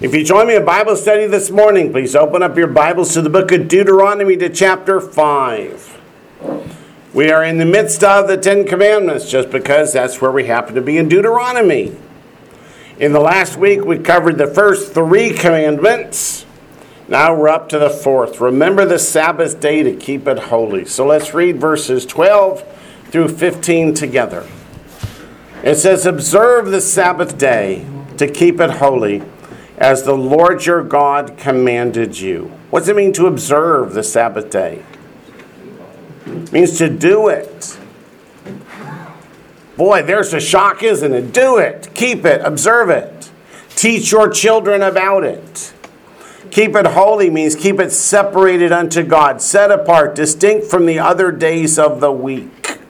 If you join me in Bible study this morning, please open up your Bibles to the book of Deuteronomy to chapter 5. We are in the midst of the Ten Commandments just because that's where we happen to be in Deuteronomy. In the last week, we covered the first three commandments. Now we're up to the fourth. Remember the Sabbath day to keep it holy. So let's read verses 12 through 15 together. It says, "Observe the Sabbath day to keep it holy, as the Lord your God commanded you." What does it mean to observe the Sabbath day? It means to do it. Boy, there's a shock, isn't it? Do it. Keep it. Observe it. Teach your children about it. Keep it holy means keep it separated unto God, set apart, distinct from the other days of the week.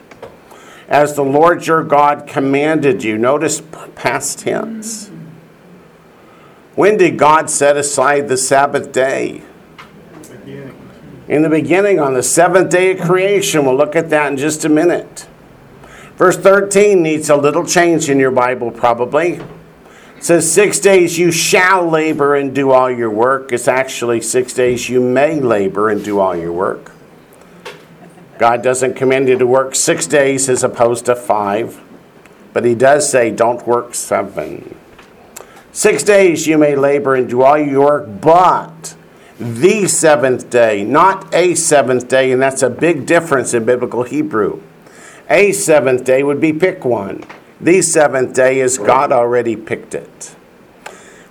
As the Lord your God commanded you. Notice past tense. When did God set aside the Sabbath day? In the beginning, on the seventh day of creation. We'll look at that in just a minute. Verse 13 needs a little change in your Bible, probably. It says, 6 days you shall labor and do all your work. It's actually 6 days you may labor and do all your work. God doesn't command you to work 6 days as opposed to 5. But he does say, don't work 7. 6 days you may labor and do all your work, but the seventh day, not a seventh day, and that's a big difference in biblical Hebrew. A seventh day would be pick one. The seventh day is God already picked it.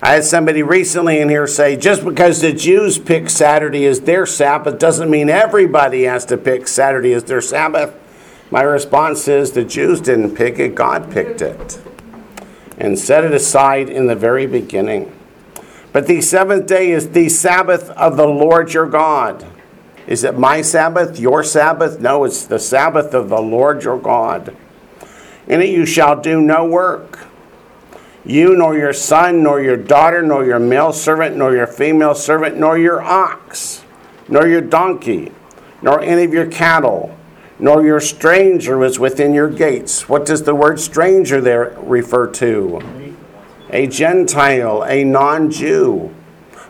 I had somebody recently in here say, just because the Jews pick Saturday as their Sabbath doesn't mean everybody has to pick Saturday as their Sabbath. My response is, the Jews didn't pick it, God picked it. And set it aside in the very beginning. But the seventh day is the Sabbath of the Lord your God. Is it my Sabbath, your Sabbath? No, it's the Sabbath of the Lord your God. In it you shall do no work. You, nor your son, nor your daughter, nor your male servant, nor your female servant, nor your ox, nor your donkey, nor any of your cattle, nor your stranger is within your gates. What does the word stranger there refer to? A Gentile, a non-Jew.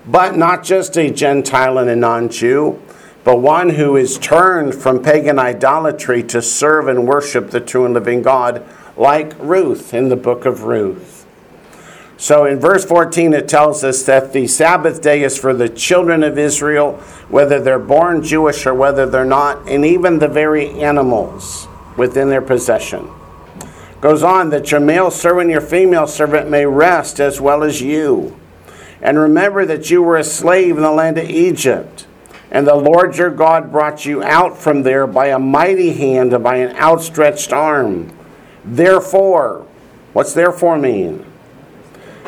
But not just a Gentile and a non-Jew, but one who is turned from pagan idolatry to serve and worship the true and living God, like Ruth in the book of Ruth. So in verse 14, it tells us that the Sabbath day is for the children of Israel, whether they're born Jewish or whether they're not, and even the very animals within their possession. Goes on, that your male servant and your female servant may rest as well as you. And remember that you were a slave in the land of Egypt, and the Lord your God brought you out from there by a mighty hand and by an outstretched arm. Therefore, what's therefore mean?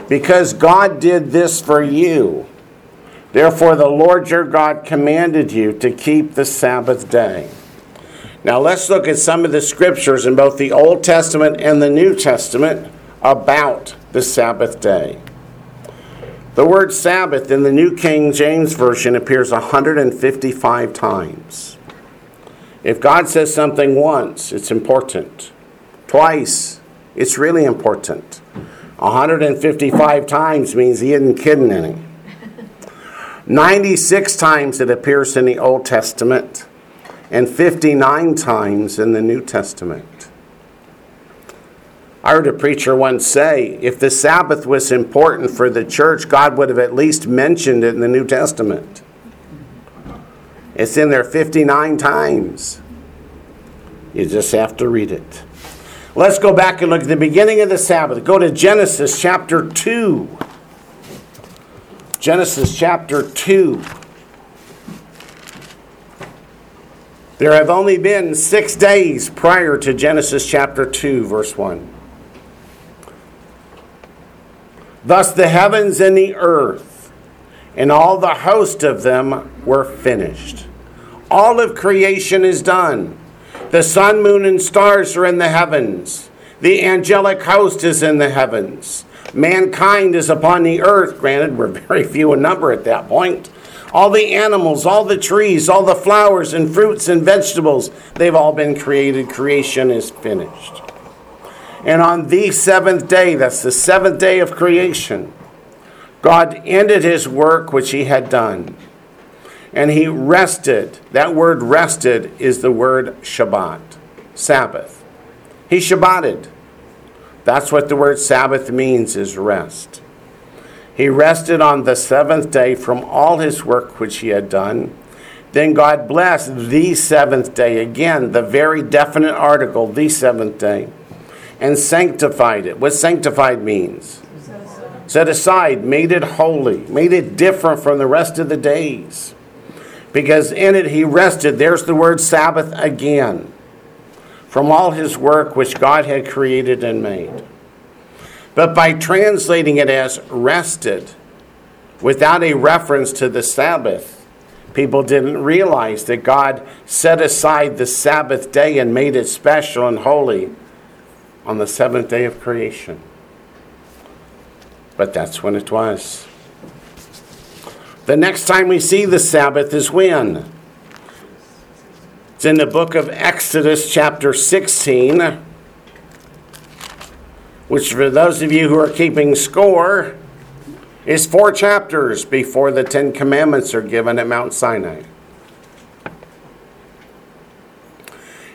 Because God did this for you, therefore the Lord your God commanded you to keep the Sabbath day. Now let's look at some of the scriptures in both the Old Testament and the New Testament about the Sabbath day. The word Sabbath in the New King James Version appears 155 times. If God says something once, it's important. Twice, it's really important. 155 times means he isn't kidding any. 96 times it appears in the Old Testament and 59 times in the New Testament. I heard a preacher once say, if the Sabbath was important for the church, God would have at least mentioned it in the New Testament. It's in there 59 times. You just have to read it. Let's go back and look at the beginning of the Sabbath. Go to Genesis chapter 2. Genesis chapter 2. There have only been 6 days prior to Genesis chapter 2, verse 1. Thus the heavens and the earth and all the host of them were finished. All of creation is done. The sun, moon, and stars are in the heavens. The angelic host is in the heavens. Mankind is upon the earth. Granted, we're very few in number at that point. All the animals, all the trees, all the flowers and fruits and vegetables, they've all been created. Creation is finished. And on the seventh day, that's the seventh day of creation, God ended his work which he had done, and he rested. That word rested is the word Shabbat, Sabbath. He Shabbated. That's what the word Sabbath means, is rest. He rested on the seventh day from all his work which he had done. Then God blessed the seventh day, again, the very definite article, the seventh day, and sanctified it. What sanctified means? Set aside, made it holy, made it different from the rest of the days. Because in it he rested, there's the word Sabbath again, from all his work which God had created and made. But by translating it as rested, without a reference to the Sabbath, people didn't realize that God set aside the Sabbath day and made it special and holy on the seventh day of creation. But that's when it was. The next time we see the Sabbath is when? It's in the book of Exodus chapter 16, which for those of you who are keeping score, is 4 chapters before the 10 Commandments are given at Mount Sinai.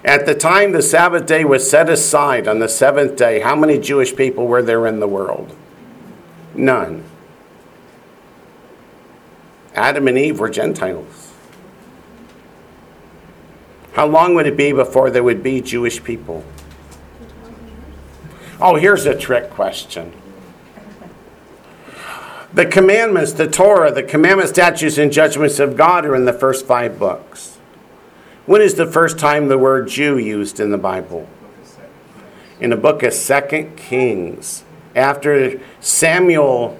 At the time the Sabbath day was set aside on the seventh day, how many Jewish people were there in the world? None. Adam and Eve were Gentiles. How long would it be before there would be Jewish people? Oh, here's a trick question. The commandments, the Torah, the commandments, statutes, and judgments of God are in the first 5 books. When is the first time the word Jew used in the Bible? In the book of 2 Kings. After Samuel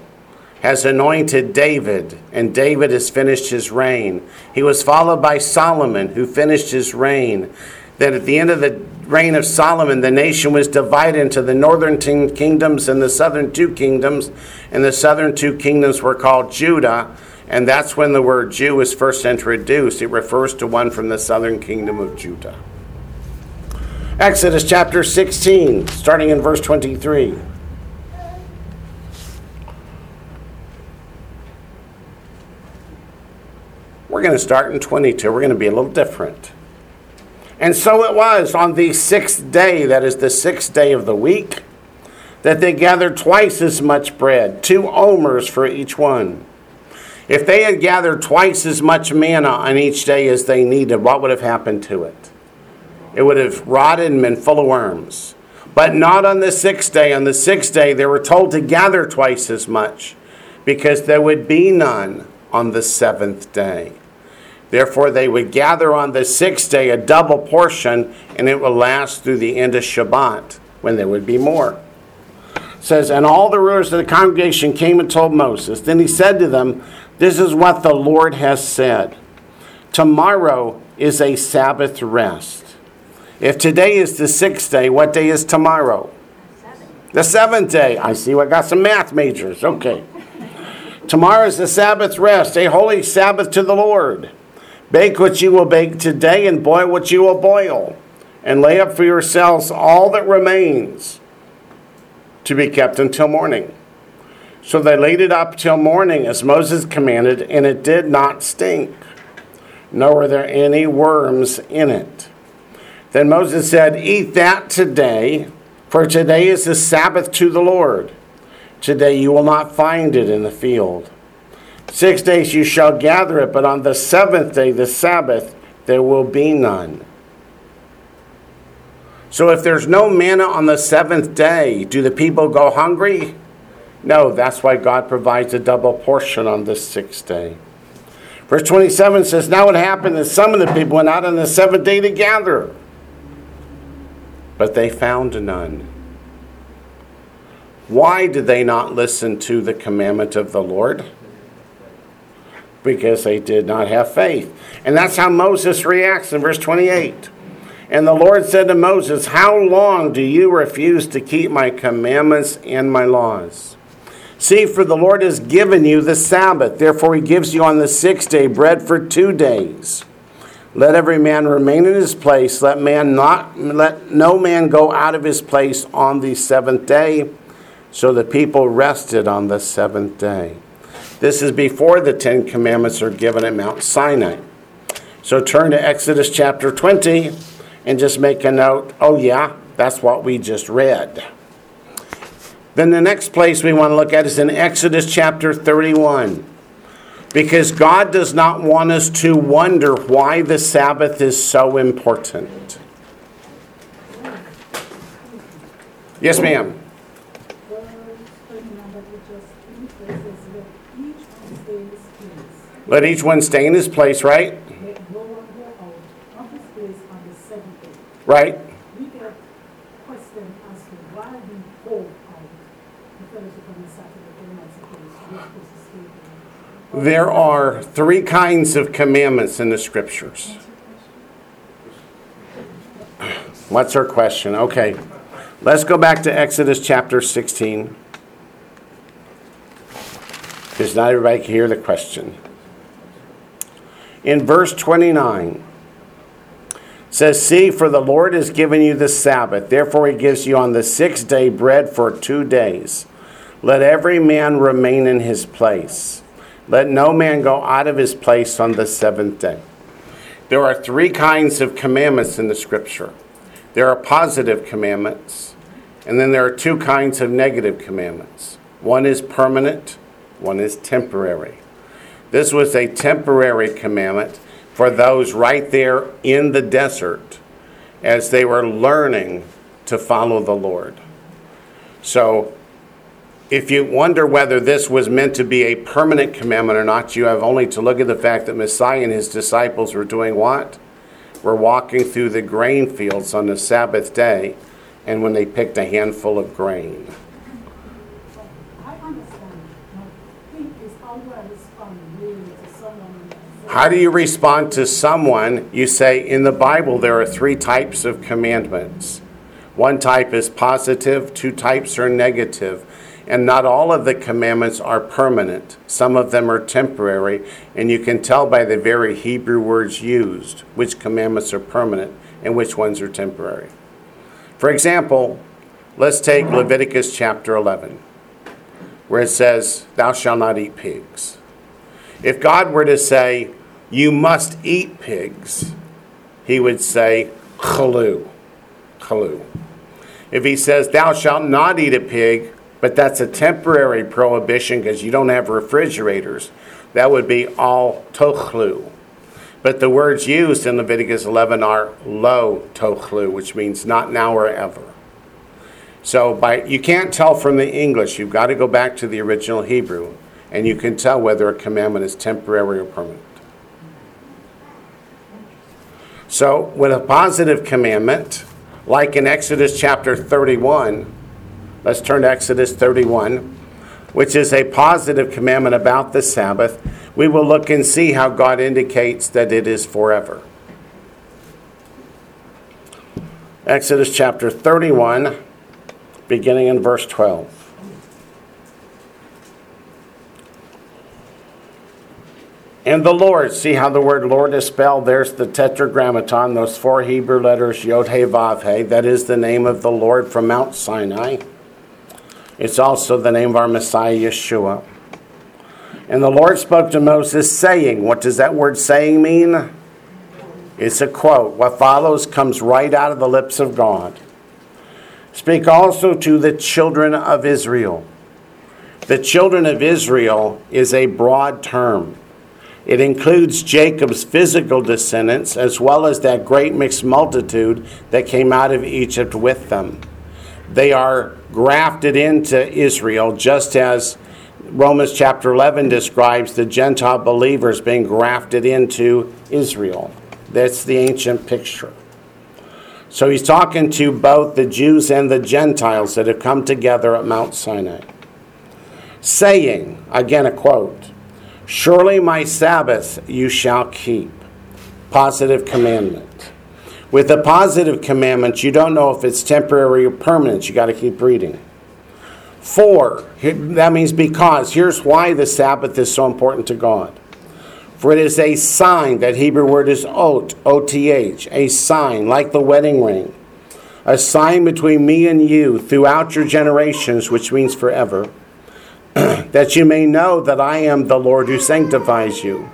has anointed David, and David has finished his reign. He was followed by Solomon, who finished his reign. Then at the end of the reign of Solomon, the nation was divided into the northern 10 kingdoms and the southern 2 kingdoms, and the southern 2 kingdoms were called Judah, and that's when the word Jew is first introduced. It refers to one from the southern kingdom of Judah. Exodus chapter 16, starting in verse 23. We're going to start in 22. We're going to be a little different. And so it was on the 6th day, that is the 6th day of the week, that they gathered twice as much bread, 2 omers for each one. If they had gathered twice as much manna on each day as they needed, what would have happened to it? It would have rotted and been full of worms. But not on the 6th day. On the 6th day, they were told to gather twice as much because there would be none on the 7th day. Therefore, they would gather on the 6th day a double portion, and it would last through the end of Shabbat, when there would be more. It says, and all the rulers of the congregation came and told Moses. Then he said to them, this is what the Lord has said. Tomorrow is a Sabbath rest. If today is the 6th day, what day is tomorrow? The 7th day. I see I got some math majors. Okay. Tomorrow is the Sabbath rest, a holy Sabbath to the Lord. Bake what you will bake today, and boil what you will boil, and lay up for yourselves all that remains to be kept until morning. So they laid it up till morning, as Moses commanded, and it did not stink, nor were there any worms in it. Then Moses said, eat that today, for today is the Sabbath to the Lord. Today you will not find it in the field. 6 days you shall gather it, but on the 7th day, the Sabbath, there will be none. So if there's no manna on the 7th day, do the people go hungry? No, that's why God provides a double portion on the 6th day. Verse 27 says, now it happened that some of the people went out on the 7th day to gather, but they found none. Why did they not listen to the commandment of the Lord? Because they did not have faith. And that's how Moses reacts in verse 28. And the Lord said to Moses, how long do you refuse to keep my commandments and my laws? See, for the Lord has given you the Sabbath. Therefore he gives you on the 6th day bread for 2 days. Let every man remain in his place. Let no man go out of his place on the 7th day. So the people rested on the 7th day. This is before the Ten Commandments are given at Mount Sinai. So turn to Exodus chapter 20 and just make a note, oh yeah, that's what we just read. Then the next place we want to look at is in Exodus chapter 31. Because God does not want us to wonder why the Sabbath is so important. Yes, ma'am. Let each one stay in his place, right? Let no one go out of his place on the seventh day. Right. We get questioned as to why we go out. The fellowship on the Saturday and not Saturday. We're supposed to stay there. There are three kinds of commandments in the Scriptures. What's her question? Okay. Let's go back to Exodus chapter 16. Because not everybody can hear the question. In verse 29, it says, "See, for the Lord has given you the Sabbath. Therefore he gives you on the sixth day bread for 2 days. Let every man remain in his place. Let no man go out of his place on the seventh day." There are three kinds of commandments in the Scripture. There are positive commandments, and then there are two kinds of negative commandments. One is permanent, one is temporary. This was a temporary commandment for those right there in the desert as they were learning to follow the Lord. So if you wonder whether this was meant to be a permanent commandment or not, you have only to look at the fact that Messiah and his disciples were doing what? Were walking through the grain fields on the Sabbath day, and when they picked a handful of grain. How do you respond to someone? You say, in the Bible, there are three types of commandments. One type is positive, two types are negative. And not all of the commandments are permanent. Some of them are temporary. And you can tell by the very Hebrew words used which commandments are permanent and which ones are temporary. For example, let's take Leviticus chapter 11, where it says, "Thou shalt not eat pigs." If God were to say, "You must eat pigs," he would say, "Chalu, chalu." If he says, "Thou shalt not eat a pig," but that's a temporary prohibition because you don't have refrigerators, that would be al tochlu. But the words used in Leviticus 11 are lo tochlu, which means not now or ever. So you can't tell from the English. You've got to go back to the original Hebrew, and you can tell whether a commandment is temporary or permanent. So with a positive commandment, like in Exodus chapter 31, let's turn to Exodus 31, which is a positive commandment about the Sabbath. We will look and see how God indicates that it is forever. Exodus chapter 31, beginning in verse 12. "And the Lord," see how the word Lord is spelled? There's the Tetragrammaton, those four Hebrew letters, Yod, He, Vav, He. That is the name of the Lord from Mount Sinai. It's also the name of our Messiah, Yeshua. "And the Lord spoke to Moses, saying," what does that word saying mean? It's a quote. What follows comes right out of the lips of God. "Speak also to the children of Israel." The children of Israel is a broad term. It includes Jacob's physical descendants as well as that great mixed multitude that came out of Egypt with them. They are grafted into Israel, just as Romans chapter 11 describes the Gentile believers being grafted into Israel. That's the ancient picture. So he's talking to both the Jews and the Gentiles that have come together at Mount Sinai. "Saying," again a quote, "Surely my Sabbath you shall keep." Positive commandment. With a positive commandment, you don't know if it's temporary or permanent. You got to keep reading. "For," that means because. Here's why the Sabbath is so important to God. "For it is a sign," that Hebrew word is ot, O-T-H, a sign, like the wedding ring. "A sign between me and you throughout your generations," which means forever, that you may know that I am the Lord who sanctifies you.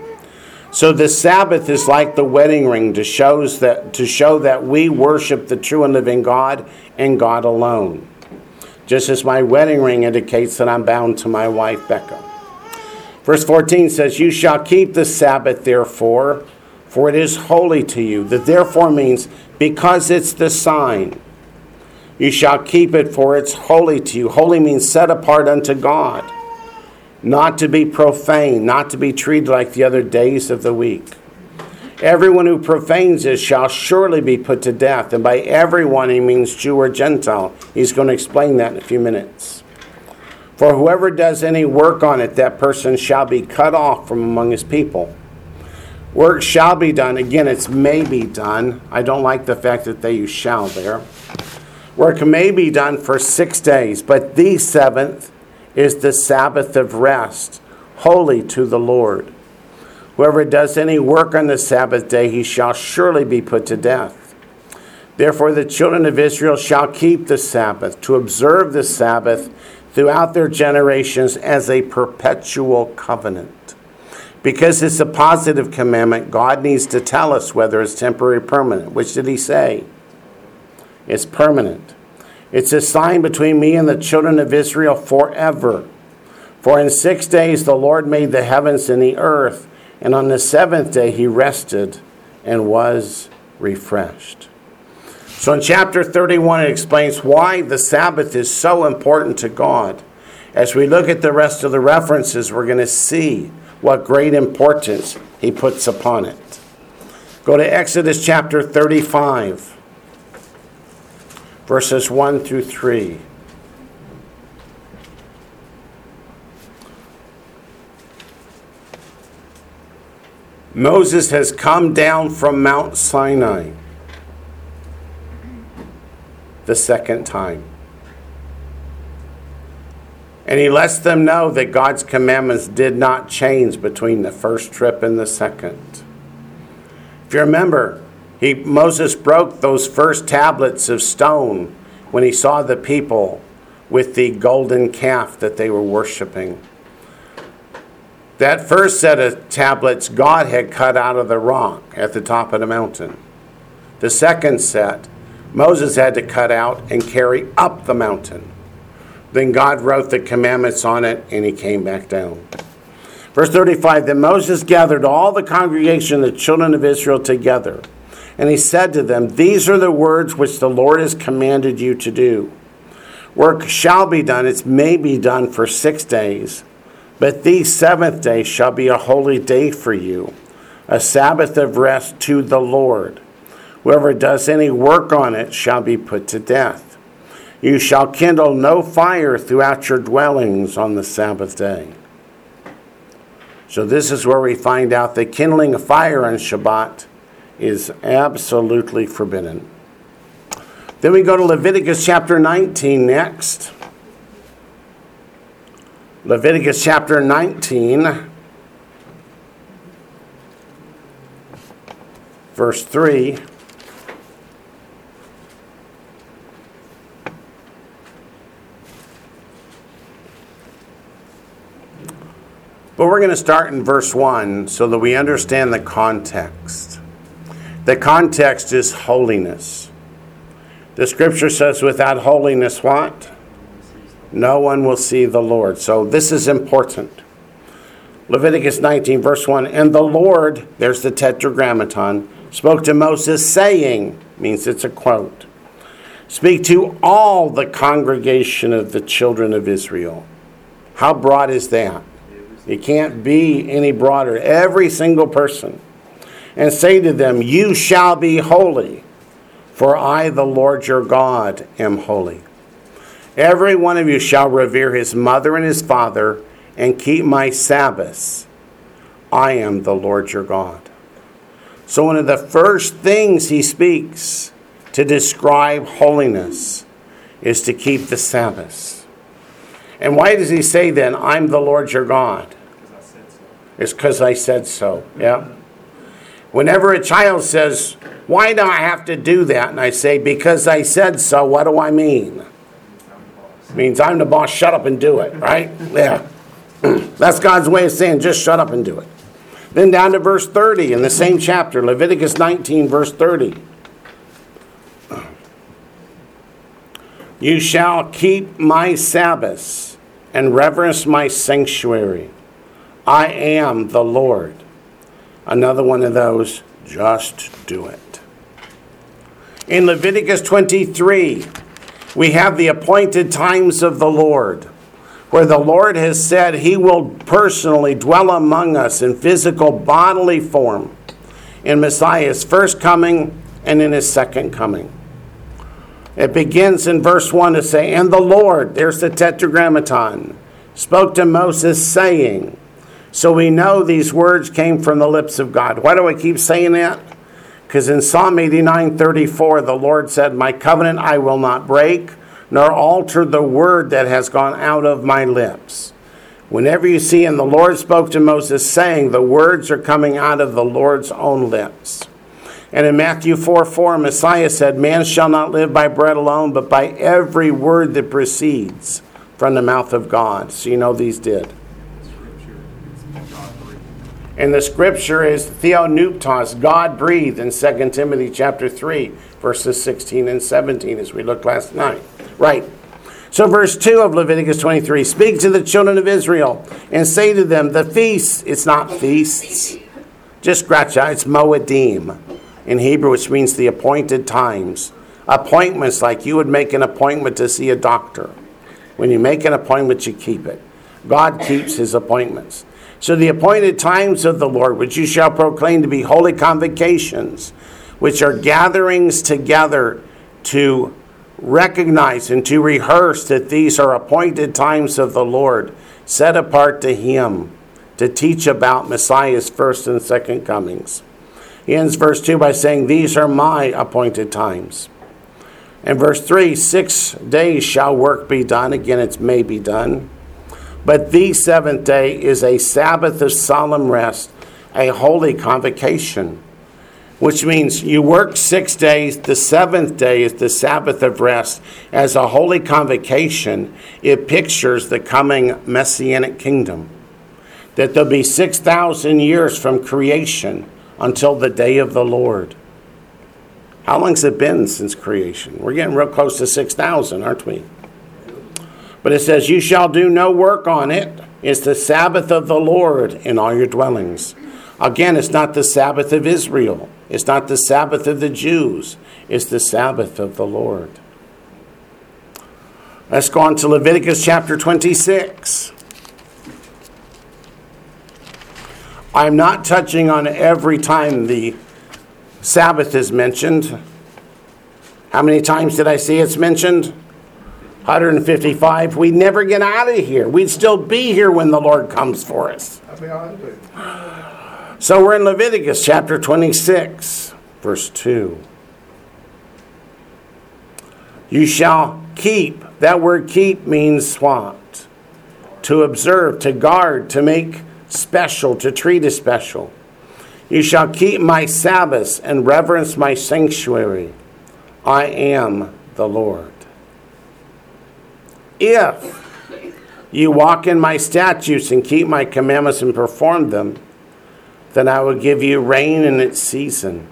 So the Sabbath is like the wedding ring to show that we worship the true and living God and God alone. Just as my wedding ring indicates that I'm bound to my wife, Becca. Verse 14 says, you shall keep the Sabbath, therefore, for it is holy to you. The therefore means because it's the sign. You shall keep it, for it's holy to you. Holy means set apart unto God. Not to be profane, not to be treated like the other days of the week. Everyone who profanes it shall surely be put to death. And by everyone, he means Jew or Gentile. He's going to explain that in a few minutes. For whoever does any work on it, that person shall be cut off from among his people. Work shall be done. Again, it's may be done. I don't like the fact that they use shall there. Work may be done for 6 days, but the seventh is the Sabbath of rest, holy to the Lord. Whoever does any work on the Sabbath day, he shall surely be put to death. Therefore the children of Israel shall keep the Sabbath, to observe the Sabbath throughout their generations as a perpetual covenant. Because it's a positive commandment, God needs to tell us whether it's temporary or permanent. Which did he say? It's permanent. It's a sign between me and the children of Israel forever. For in 6 days the Lord made the heavens and the earth, and on the seventh day he rested and was refreshed. So in chapter 31 it explains why the Sabbath is so important to God. As we look at the rest of the references, we're going to see what great importance he puts upon it. Go to Exodus chapter 35. Verses 1 through 3. Moses has come down from Mount Sinai the second time. And he lets them know that God's commandments did not change between the first trip and the second. If you remember, Moses broke those first tablets of stone when he saw the people with the golden calf that they were worshiping. That first set of tablets God had cut out of the rock at the top of the mountain. The second set, Moses had to cut out and carry up the mountain. Then God wrote the commandments on it and he came back down. Verse 35, then Moses gathered all the congregation, the children of Israel, together. And he said to them, these are the words which the Lord has commanded you to do. Work shall be done, it may be done for 6 days, but the seventh day shall be a holy day for you, a Sabbath of rest to the Lord. Whoever does any work on it shall be put to death. You shall kindle no fire throughout your dwellings on the Sabbath day. So this is where we find out that kindling a fire on Shabbat is absolutely forbidden. Then we go to Leviticus chapter 19 next. Leviticus chapter 19, verse 3. But we're going to start in verse 1 so that we understand the context. The context is holiness. The scripture says, without holiness, what? No one will see the Lord. So this is important. Leviticus 19, verse 1, and the Lord, there's the Tetragrammaton, spoke to Moses, saying, means it's a quote, speak to all the congregation of the children of Israel. How broad is that? It can't be any broader. Every single person. And say to them, you shall be holy, for I, the Lord your God, am holy. Every one of you shall revere his mother and his father, and keep my Sabbaths. I am the Lord your God. So one of the first things he speaks to describe holiness is to keep the Sabbaths. And why does he say then, I'm the Lord your God? It's because I said so. Yeah. Whenever a child says, why do I have to do that? And I say, because I said so, what do I mean? It means I'm the boss, shut up and do it, right? Yeah. That's God's way of saying, just shut up and do it. Then down to verse 30 in the same chapter, Leviticus 19, verse 30. You shall keep my Sabbaths and reverence my sanctuary. I am the Lord. Another one of those, just do it. In Leviticus 23, we have the appointed times of the Lord, where the Lord has said he will personally dwell among us in physical bodily form in Messiah's first coming and in his second coming. It begins in verse 1 to say, and the Lord, there's the Tetragrammaton, spoke to Moses saying, so we know these words came from the lips of God. Why do I keep saying that? Because in Psalm 89:34, the Lord said, my covenant I will not break, nor alter the word that has gone out of my lips. Whenever you see, and the Lord spoke to Moses saying, the words are coming out of the Lord's own lips. And in Matthew 4:4, Messiah said, man shall not live by bread alone, but by every word that proceeds from the mouth of God. So you know these did. And the scripture is theonoustos, God breathed, in 2 Timothy chapter 3, verses 16 and 17, as we looked last night. Right. So verse 2 of Leviticus 23, speak to the children of Israel and say to them, the feast, it's not feasts, just scratch out, it's moedim in Hebrew, which means the appointed times. Appointments, like you would make an appointment to see a doctor. When you make an appointment, you keep it. God keeps his appointments. So the appointed times of the Lord, which you shall proclaim to be holy convocations, which are gatherings together to recognize and to rehearse that these are appointed times of the Lord, set apart to him, to teach about Messiah's first and second comings. He ends verse 2 by saying, these are my appointed times. And verse 3, 6 days shall work be done. Again, it's may be done. But the seventh day is a Sabbath of solemn rest, a holy convocation, which means you work 6 days. The seventh day is the Sabbath of rest. As a holy convocation, it pictures the coming Messianic kingdom, that there'll be 6,000 years from creation until the day of the Lord. How long's it been since creation? We're getting real close to 6,000, aren't we? But it says, you shall do no work on it. It's the Sabbath of the Lord in all your dwellings. Again, it's not the Sabbath of Israel. It's not the Sabbath of the Jews. It's the Sabbath of the Lord. Let's go on to Leviticus chapter 26. I'm not touching on every time the Sabbath is mentioned. How many times did I see it's mentioned? 155. We'd never get out of here. We'd still be here when the Lord comes for us. So we're in Leviticus chapter 26, verse 2. You shall keep. That word keep means what? To observe, to guard, to make special, to treat as special. You shall keep my Sabbaths and reverence my sanctuary. I am the Lord. If you walk in my statutes and keep my commandments and perform them, then I will give you rain in its season.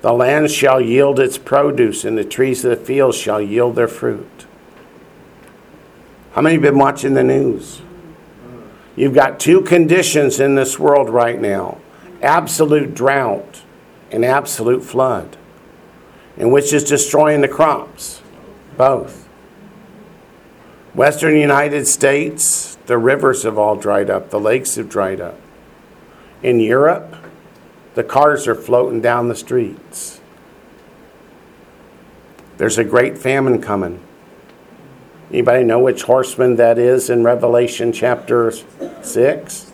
The land shall yield its produce, and the trees of the field shall yield their fruit. How many have been watching the news? You've got two conditions in this world right now, absolute drought and absolute flood. And which is destroying the crops? Both. Western United States, the rivers have all dried up, the lakes have dried up. In Europe, the cars are floating down the streets. There's a great famine coming. Anybody know which horseman that is in Revelation chapter 6?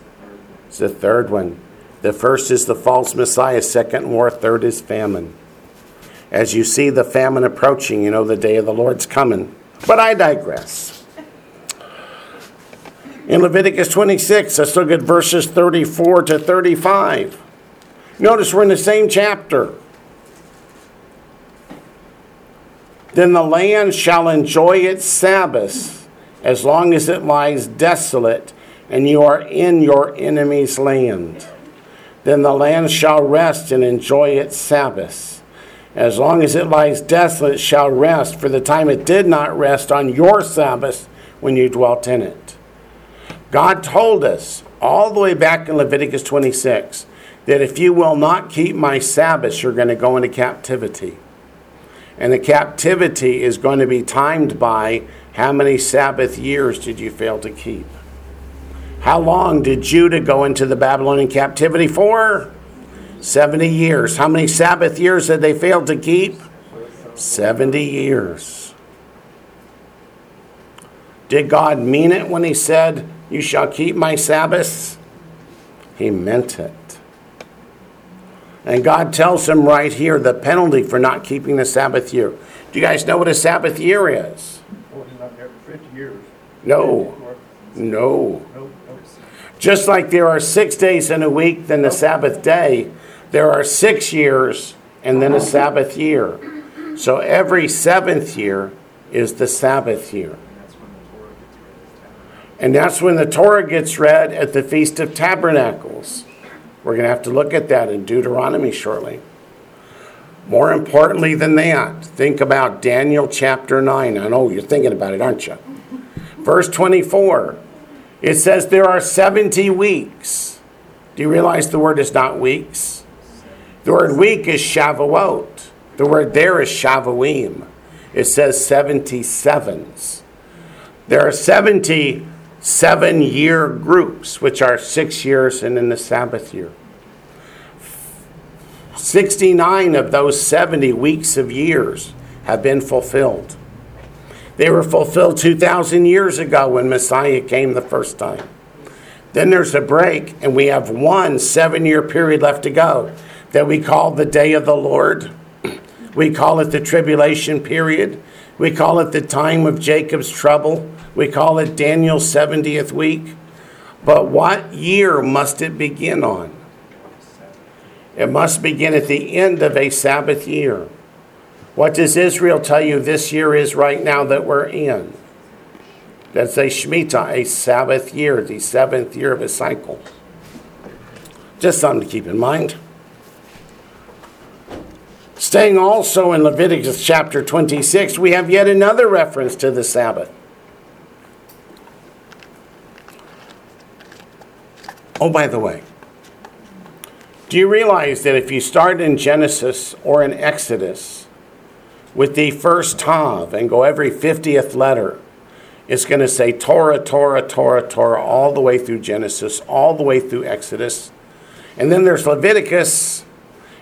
It's the third one. The first is the false Messiah, second war, third is famine. As you see the famine approaching, you know the day of the Lord's coming. But I digress. In Leviticus 26, let's look at verses 34 to 35. Notice we're in the same chapter. Then the land shall enjoy its Sabbath as long as it lies desolate, and you are in your enemy's land. Then the land shall rest and enjoy its Sabbath. As long as it lies desolate, it shall rest, for the time it did not rest on your Sabbath when you dwelt in it. God told us all the way back in Leviticus 26 that if you will not keep my Sabbath, you're going to go into captivity. And the captivity is going to be timed by how many Sabbath years did you fail to keep? How long did Judah go into the Babylonian captivity for? 70 years. How many Sabbath years had they failed to keep? 70 years. Did God mean it when he said, you shall keep my Sabbaths? He meant it. And God tells him right here the penalty for not keeping the Sabbath year. Do you guys know what a Sabbath year is? 50 years. No. Just like there are 6 days in a week, then the Sabbath day, there are 6 years and then a Sabbath year. So every seventh year is the Sabbath year. And that's when the Torah gets read at the Feast of Tabernacles. We're going to have to look at that in Deuteronomy shortly. More importantly than that, think about Daniel chapter 9. I know you're thinking about it, aren't you? Verse 24. It says there are 70 weeks. Do you realize the word is not weeks? The word week is Shavuot. The word there is Shavuim. It says 77s. There are 70 7-year groups, which are 6 years and then the Sabbath year. 69 of those 70 weeks of years have been fulfilled. They were fulfilled 2,000 years ago when Messiah came the first time. Then there's a break, and we have one 7-year period left to go that we call the Day of the Lord. We call it the tribulation period. We call it the time of Jacob's trouble. We call it Daniel's 70th week. But what year must it begin on? It must begin at the end of a Sabbath year. What does Israel tell you this year is right now that we're in? That's a Shemitah, a Sabbath year, the seventh year of a cycle. Just something to keep in mind. Staying also in Leviticus chapter 26, we have yet another reference to the Sabbath. Oh, by the way, do you realize that if you start in Genesis or in Exodus with the first Tav and go every 50th letter, it's going to say Torah, Torah, Torah, Torah, all the way through Genesis, all the way through Exodus. And then there's Leviticus,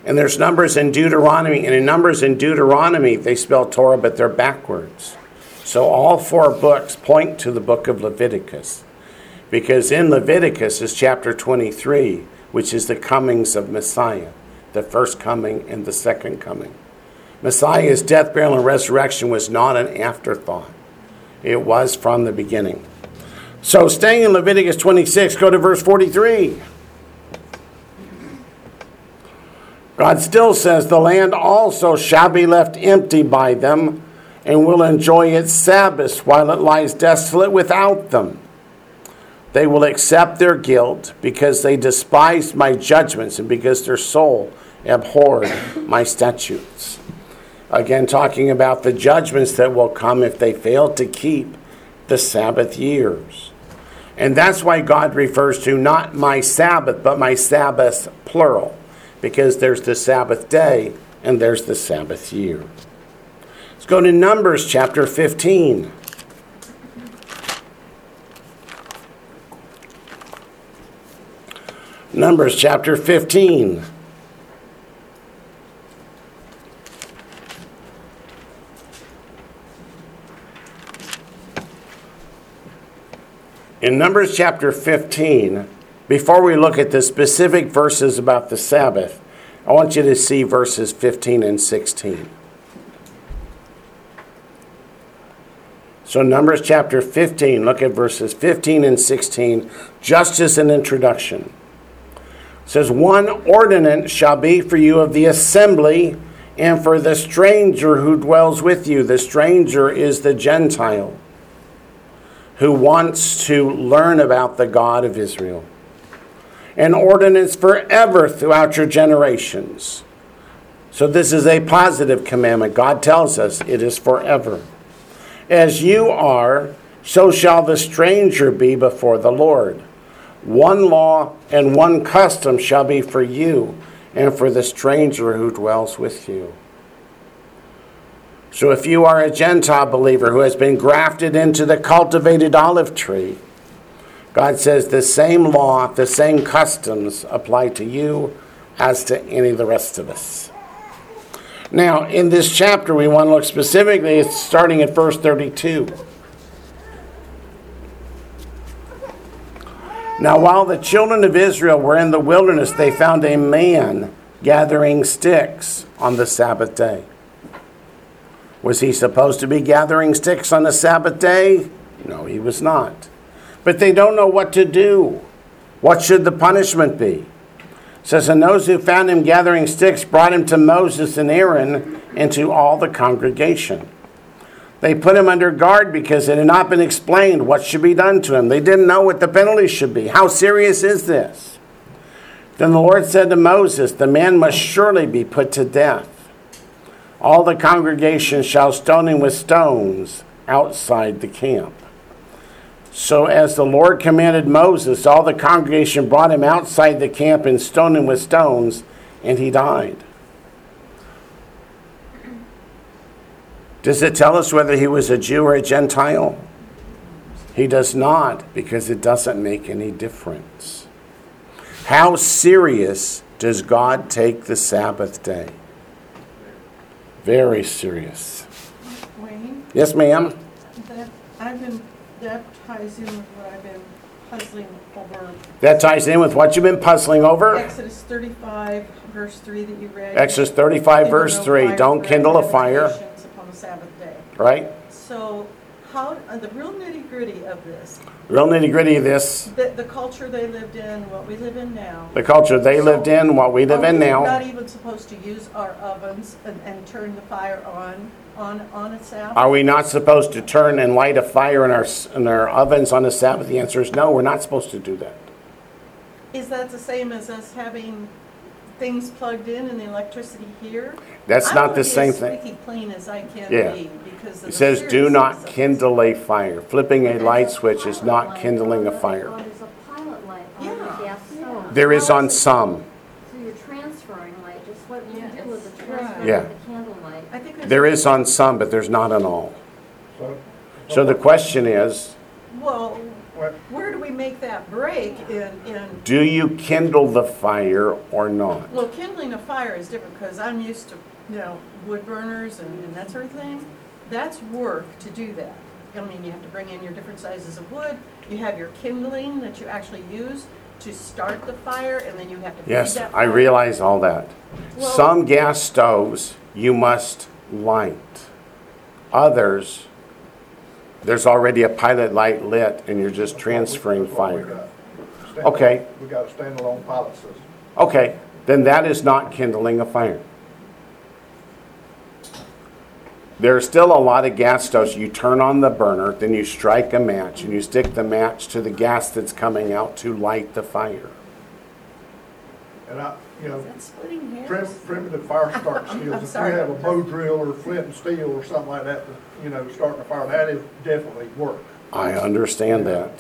and there's Numbers and Deuteronomy. And in Numbers and Deuteronomy, they spell Torah, but they're backwards. So all four books point to the book of Leviticus. Because in Leviticus is chapter 23, which is the comings of Messiah, the first coming and the second coming. Messiah's death, burial, and resurrection was not an afterthought. It was from the beginning. So staying in Leviticus 26, go to verse 43. God still says, the land also shall be left empty by them, and will enjoy its Sabbath while it lies desolate without them. They will accept their guilt because they despised my judgments and because their soul abhorred my statutes. Again, talking about the judgments that will come if they fail to keep the Sabbath years. And that's why God refers to not my Sabbath, but my Sabbath plural, because there's the Sabbath day and there's the Sabbath year. Let's go to Numbers chapter 15. Numbers chapter 15. In Numbers chapter 15, before we look at the specific verses about the Sabbath, I want you to see verses 15 and 16. So Numbers chapter 15, look at verses 15 and 16, just as an introduction. It says, one ordinance shall be for you of the assembly and for the stranger who dwells with you. The stranger is the Gentile who wants to learn about the God of Israel. An ordinance forever throughout your generations. So this is a positive commandment. God tells us it is forever. As you are, so shall the stranger be before the Lord. One law and one custom shall be for you and for the stranger who dwells with you. So if you are a Gentile believer who has been grafted into the cultivated olive tree, God says the same law, the same customs apply to you as to any of the rest of us. Now, in this chapter, we want to look specifically, it's starting at verse 32. Now, while the children of Israel were in the wilderness, they found a man gathering sticks on the Sabbath day. Was he supposed to be gathering sticks on the Sabbath day? No, he was not. But they don't know what to do. What should the punishment be? It says, and those who found him gathering sticks brought him to Moses and Aaron and to all the congregation. They put him under guard because it had not been explained what should be done to him. They didn't know what the penalty should be. How serious is this? Then the Lord said to Moses, the man must surely be put to death. All the congregation shall stone him with stones outside the camp. So as the Lord commanded Moses, all the congregation brought him outside the camp and stoned him with stones, and he died. Does it tell us whether he was a Jew or a Gentile? He does not, because it doesn't make any difference. How serious does God take the Sabbath day? Very serious. Wayne? Yes, ma'am? That ties in with what you've been puzzling over? Exodus 35, verse 3 that you read. Exodus 35, verse 3. Don't kindle a fire. Upon the Sabbath day. Right. So, how the real nitty-gritty of this. Real nitty-gritty of this. The culture they lived in, what we live in now. The culture they lived in, what we live in now. We're not even supposed to use our ovens and turn the fire on a Sabbath? Are we not supposed to turn and light a fire in our ovens on a Sabbath? The answer is no, we're not supposed to do that. Is that the same as us having things plugged in and the electricity here? That's not the same thing. I'm going to be as squeaky clean as I can be because it says do not kindle a fire. Flipping a light switch is not kindling a fire. There's a pilot light on the gas stove. There is on some. So you're transferring light. Just what you do with the transfer of the candle light. There is on some, but there's not on all. So the question is, well, where do we make that break in do you kindle the fire or not? Well, kindling a fire is different because I'm used to, wood burners and that sort of thing. That's work to do that. I mean, you have to bring in your different sizes of wood. You have your kindling that you actually use to start the fire, and then you have to feed that fire. I realize all that. Well, some gas stoves you must light. Others, there's already a pilot light lit, and you're just transferring fire. Okay. We got a standalone pilot system. Okay, then that is not kindling a fire. There are still a lot of gas stoves. You turn on the burner, then you strike a match, and you stick the match to the gas that's coming out to light the fire. And primitive fire start skills. If you have a bow drill or flint and steel or something like that, starting a fire, that is definitely work. I understand that.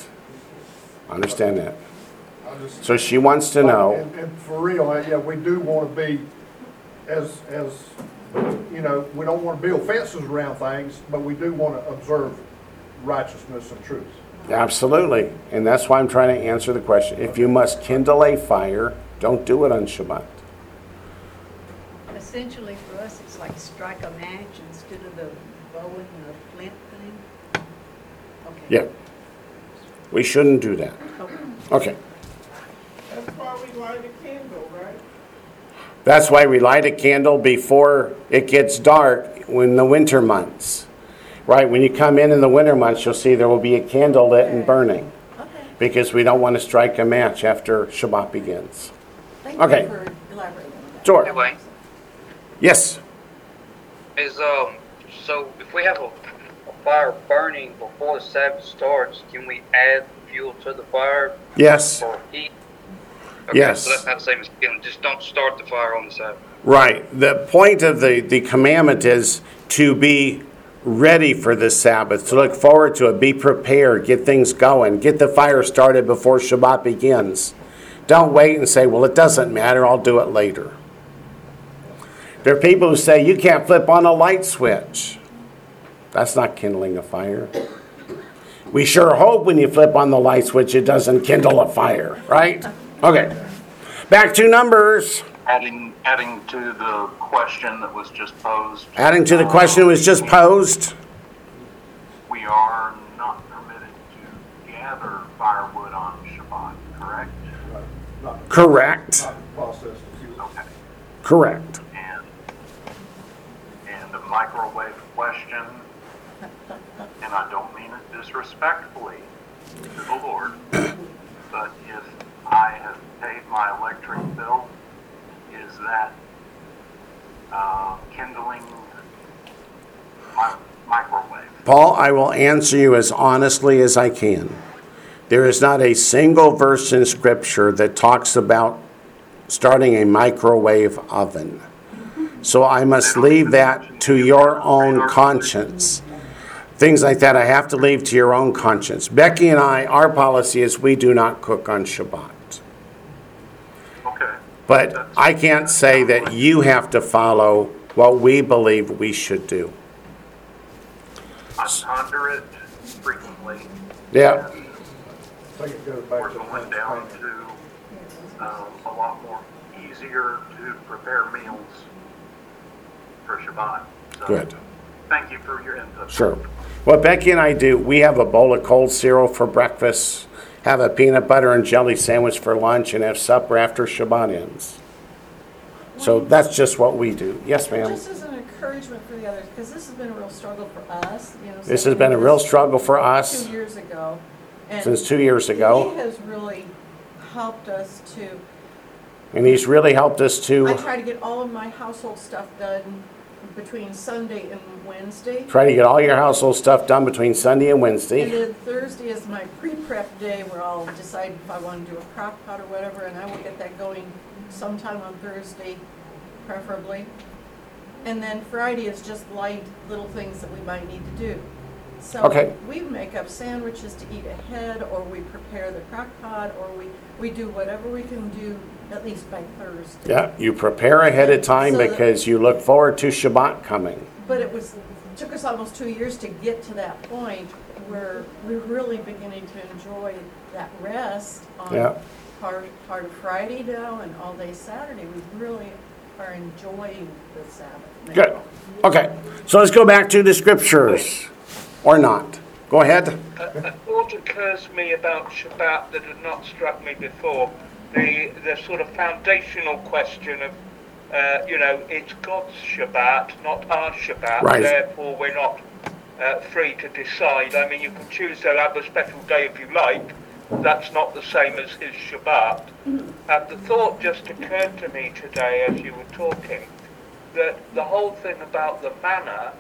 So she wants to know. And for real, we do want to be, we don't want to build fences around things, but we do want to observe righteousness and truth. Absolutely. And that's why I'm trying to answer the question. If you must kindle a fire, don't do it on Shabbat. Essentially, for us, it's like strike a match instead of the bow and the flint thing. Okay. Yeah. We shouldn't do that. Okay. That's why we light a candle, right? That's why we light a candle before it gets dark in the winter months. Right? When you come in the winter months, you'll see there will be a candle lit and burning. Okay. Because we don't want to strike a match after Shabbat begins. Thank you for elaborating on that. Sure. Anyway. Yes. So if we have a fire burning before the Sabbath starts, can we add fuel to the fire? Yes. Or heat? Okay, yes. So that's not the same as killing. Just don't start the fire on the Sabbath. Right. The point of the commandment is to be ready for this Sabbath, to look forward to it, be prepared, get things going, get the fire started before Shabbat begins. Don't wait and say, well, it doesn't matter, I'll do it later. There are people who say, you can't flip on a light switch. That's not kindling a fire. We sure hope when you flip on the light switch it doesn't kindle a fire, right? Okay. Back to Numbers. Adding to the question that was just posed. We are not permitted to gather firewood on Shabbat, correct? Correct. Okay. Correct. And the microwave question, and I don't mean it disrespectfully to the Lord, but if I have paid my electric bill, is that kindling my microwave? Paul, I will answer you as honestly as I can. There is not a single verse in Scripture that talks about starting a microwave oven. So I must leave that to your own conscience. Things like that I have to leave to your own conscience. Becky and I, our policy is we do not cook on Shabbat. But I can't say that you have to follow what we believe we should do. I ponder it frequently. Yeah. I think it goes back to going down to a lot more easier to prepare meals for Shabbat. So good. Thank you for your input. Sure. What Becky and I do, we have a bowl of cold cereal for breakfast, have a peanut butter and jelly sandwich for lunch, and have supper after Shabbat ends. So that's just what we do. Yes, ma'am? Just as an encouragement for the others, because this has been a real struggle for us. This has been a real struggle for us. 2 years ago. And since 2 years ago. He has really helped us to... And he's really helped us to... I try to get all of my household stuff done between Sunday and Wednesday. Try to get all your household stuff done between Sunday and Wednesday. And then Thursday is my pre-prep day where I'll decide if I want to do a crock pot or whatever, and I will get that going sometime on Thursday, preferably. And then Friday is just light little things that we might need to do. So okay. We make up sandwiches to eat ahead, or we prepare the crock pot, or we do whatever we can do at least by Thursday. Yeah, you prepare ahead of time so because you look forward to Shabbat coming. But it took us almost 2 years to get to that point where we're really beginning to enjoy that rest on part of Friday now and all day Saturday. We really are enjoying the Sabbath now. Good. Okay, so let's go back to the Scriptures. Or not. Go ahead. A thought occurs to me about Shabbat that had not struck me before. The sort of foundational question of, it's God's Shabbat, not our Shabbat. Right. Therefore, we're not free to decide. I mean, you can choose to have a special day if you like. That's not the same as his Shabbat. And the thought just occurred to me today as you were talking that the whole thing about the manna,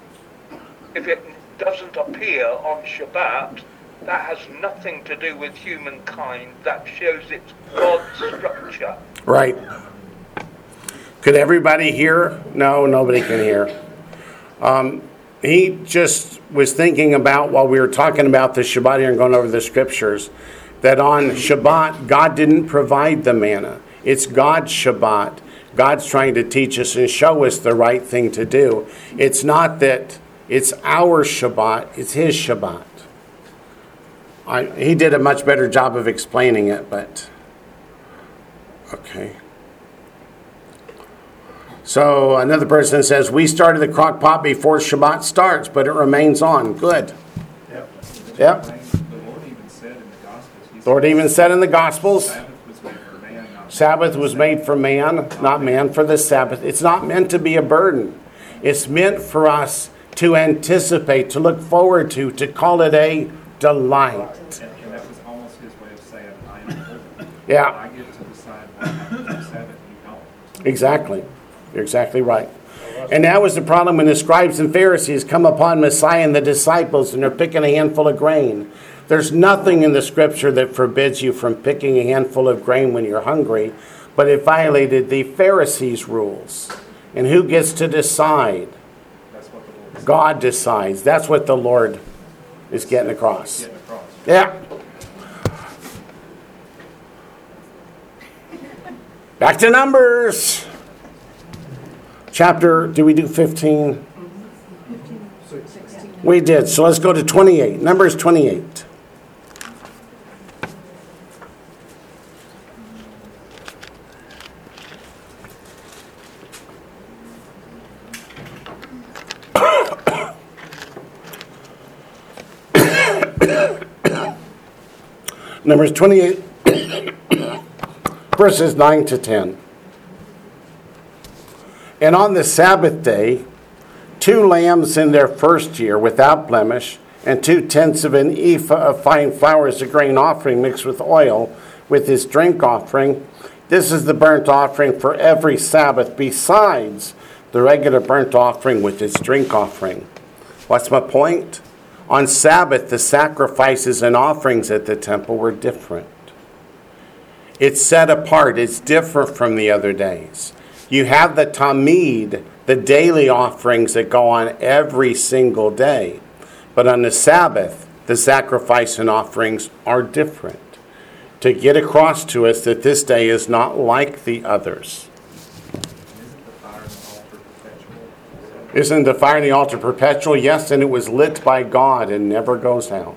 if it doesn't appear on Shabbat, that has nothing to do with humankind. That shows it's God's structure. Right. Could everybody hear? No, nobody can hear. He just was thinking about, while we were talking about the Shabbat here and going over the Scriptures, that on Shabbat, God didn't provide the manna. It's God's Shabbat. God's trying to teach us and show us the right thing to do. It's not that it's our Shabbat, it's his Shabbat. He did a much better job of explaining it, but okay. So another person says, we started the crock pot before Shabbat starts, but it remains on. Good. Yep. The Lord even said in the Gospels, Sabbath was made for man, not man for the Sabbath. It's not meant to be a burden. It's meant for us to anticipate, to look forward to call it a delight. And that was almost his way of saying, I am holy. Yeah. I get to decide what happens on Sabbath, you don't. Exactly. You're exactly right. And that was the problem when the scribes and Pharisees come upon Messiah and the disciples, and they're picking a handful of grain. There's nothing in the scripture that forbids you from picking a handful of grain when you're hungry, but it violated the Pharisees' rules. And who gets to decide? God decides. That's what the Lord is getting across. Yeah. Back to Numbers. Chapter, did we do 15? 16. We did. So let's go to 28. Numbers 28. Numbers 28, verses 9 to 10. And on the Sabbath day, 2 lambs in their first year without blemish, and 2/10 of an ephah of fine flour as a grain offering mixed with oil, with his drink offering. This is the burnt offering for every Sabbath, besides the regular burnt offering with its drink offering. What's my point? On Sabbath, the sacrifices and offerings at the temple were different. It's set apart. It's different from the other days. You have the tamid, the daily offerings that go on every single day. But on the Sabbath, the sacrifice and offerings are different. To get across to us that this day is not like the others. Isn't the fire in the altar perpetual? Yes, and it was lit by God and never goes out.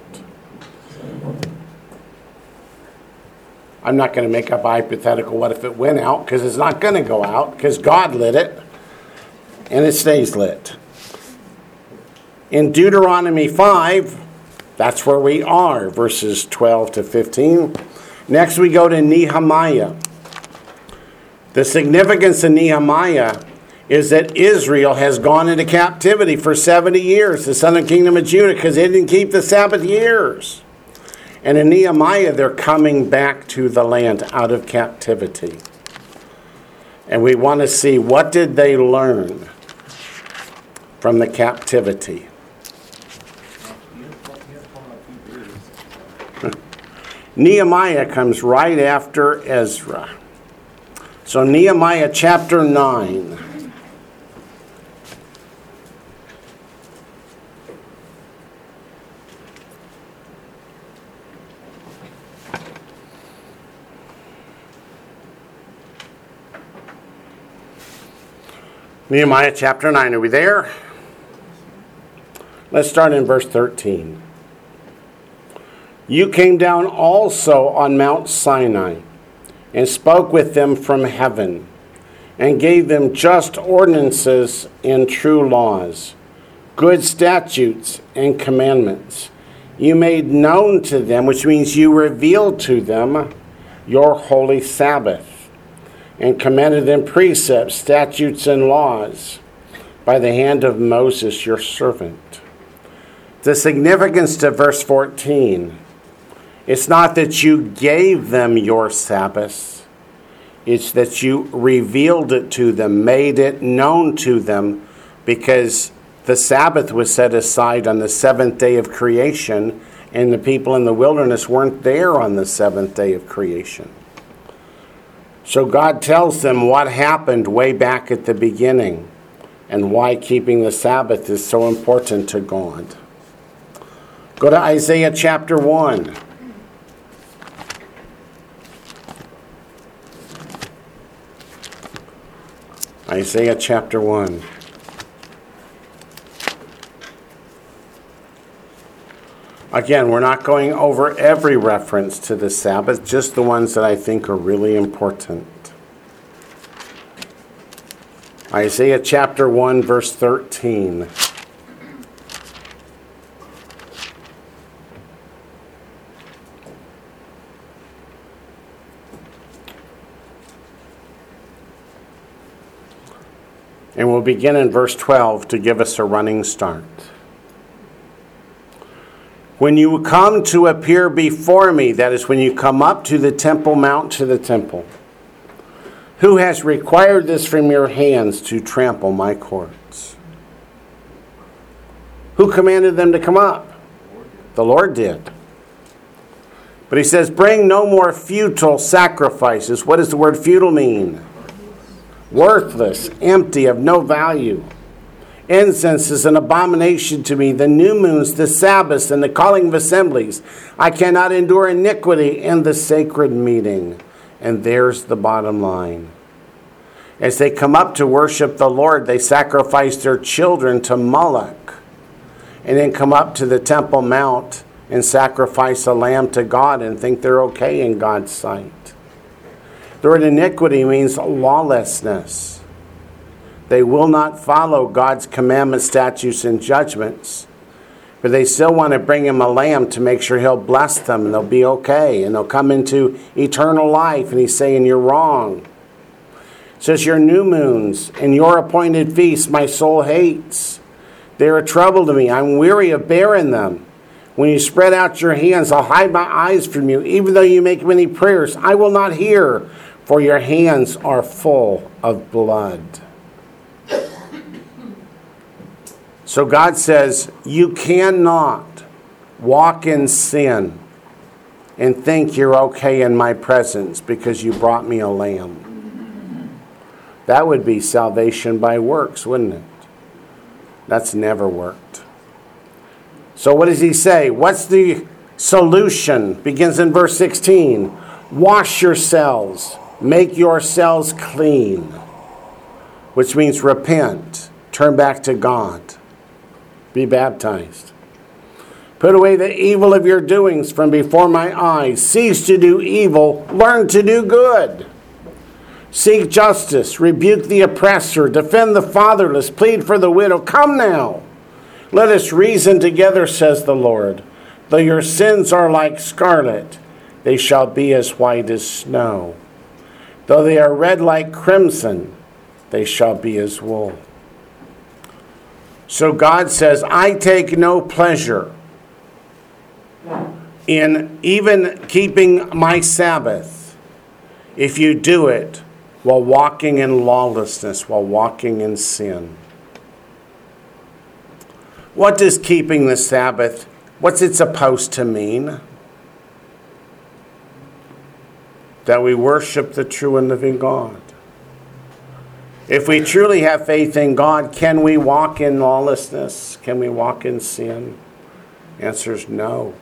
I'm not going to make up a hypothetical what if it went out, because it's not going to go out, because God lit it, and it stays lit. In Deuteronomy 5, that's where we are, verses 12 to 15. Next we go to Nehemiah. The significance of Nehemiah is that Israel has gone into captivity for 70 years, the southern kingdom of Judah, because they didn't keep the Sabbath years. And in Nehemiah, they're coming back to the land out of captivity. And we want to see, what did they learn from the captivity? Nehemiah comes right after Ezra. So Nehemiah chapter 9. Nehemiah chapter 9, are we there? Let's start in verse 13. You came down also on Mount Sinai and spoke with them from heaven and gave them just ordinances and true laws, good statutes and commandments. You made known to them, which means you revealed to them, your holy Sabbath, and commanded them precepts, statutes, and laws by the hand of Moses, your servant. The significance to verse 14, it's not that you gave them your Sabbath, it's that you revealed it to them, made it known to them, because the Sabbath was set aside on the seventh day of creation, and the people in the wilderness weren't there on the seventh day of creation. So God tells them what happened way back at the beginning and why keeping the Sabbath is so important to God. Go to Isaiah chapter 1. Isaiah chapter 1. Again, we're not going over every reference to the Sabbath, just the ones that I think are really important. Isaiah chapter 1, verse 13. And we'll begin in verse 12 to give us a running start. When you come to appear before me, that is when you come up to the temple mount to the temple, Who has required this from your hands to trample my courts? Who commanded them to come up? The Lord did. But he says, bring no more futile sacrifices. What does the word futile mean? Worthless, empty, of no value. Incense is an abomination to me, the new moons, the Sabbaths, and the calling of assemblies. I cannot endure iniquity in the sacred meeting. And there's the bottom line. As they come up to worship the Lord, they sacrifice their children to Moloch, and then come up to the Temple Mount and sacrifice a lamb to God and think they're okay in God's sight. The word iniquity means lawlessness. They will not follow God's commandments, statutes, and judgments, but they still want to bring him a lamb to make sure he'll bless them and they'll be okay and they'll come into eternal life, and he's saying, you're wrong. It says, your new moons and your appointed feasts my soul hates. They are a trouble to me. I'm weary of bearing them. When you spread out your hands, I'll hide my eyes from you. Even though you make many prayers, I will not hear, for your hands are full of blood. So God says, you cannot walk in sin and think you're okay in my presence because you brought me a lamb. That would be salvation by works, wouldn't it? That's never worked. So what does he say? What's the solution? Begins in verse 16. Wash yourselves. Make yourselves clean. Which means repent. Turn back to God. Be baptized. Put away the evil of your doings from before my eyes. Cease to do evil. Learn to do good. Seek justice. Rebuke the oppressor. Defend the fatherless. Plead for the widow. Come now. Let us reason together, says the Lord. Though your sins are like scarlet, they shall be as white as snow. Though they are red like crimson, they shall be as wool. So God says, I take no pleasure in even keeping my Sabbath if you do it while walking in lawlessness, while walking in sin. What does keeping the Sabbath, what's it supposed to mean? That we worship the true and living God. If we truly have faith in God, can we walk in lawlessness? Can we walk in sin? The answer is no.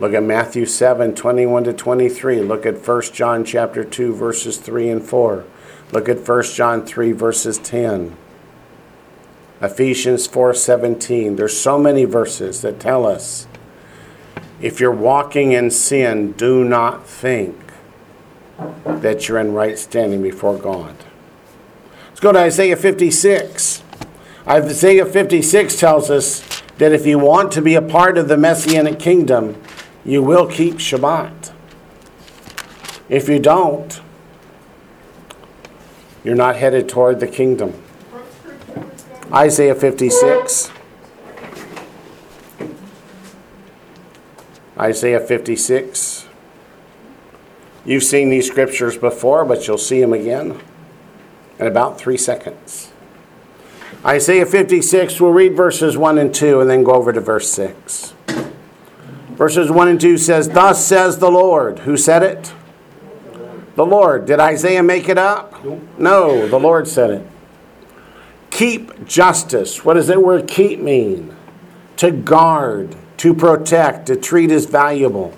Look at Matthew 7, 21 to 23. Look at 1 John chapter 2, verses 3 and 4. Look at 1 John 3, verses 10. Ephesians 4:17. There's so many verses that tell us if you're walking in sin, do not think that you're in right standing before God. Let's go to Isaiah 56. Isaiah 56 tells us that if you want to be a part of the Messianic kingdom, you will keep Shabbat. If you don't, you're not headed toward the kingdom. Isaiah 56. Isaiah 56. You've seen these scriptures before, but you'll see them again in about 3 seconds. Isaiah 56, we'll read verses 1 and 2 and then go over to verse 6. Verses 1 and 2 says, Thus says the Lord. Who said it? The Lord. Did Isaiah make it up? No, the Lord said it. Keep justice. What does that word keep mean? To guard, to protect, to treat as valuable.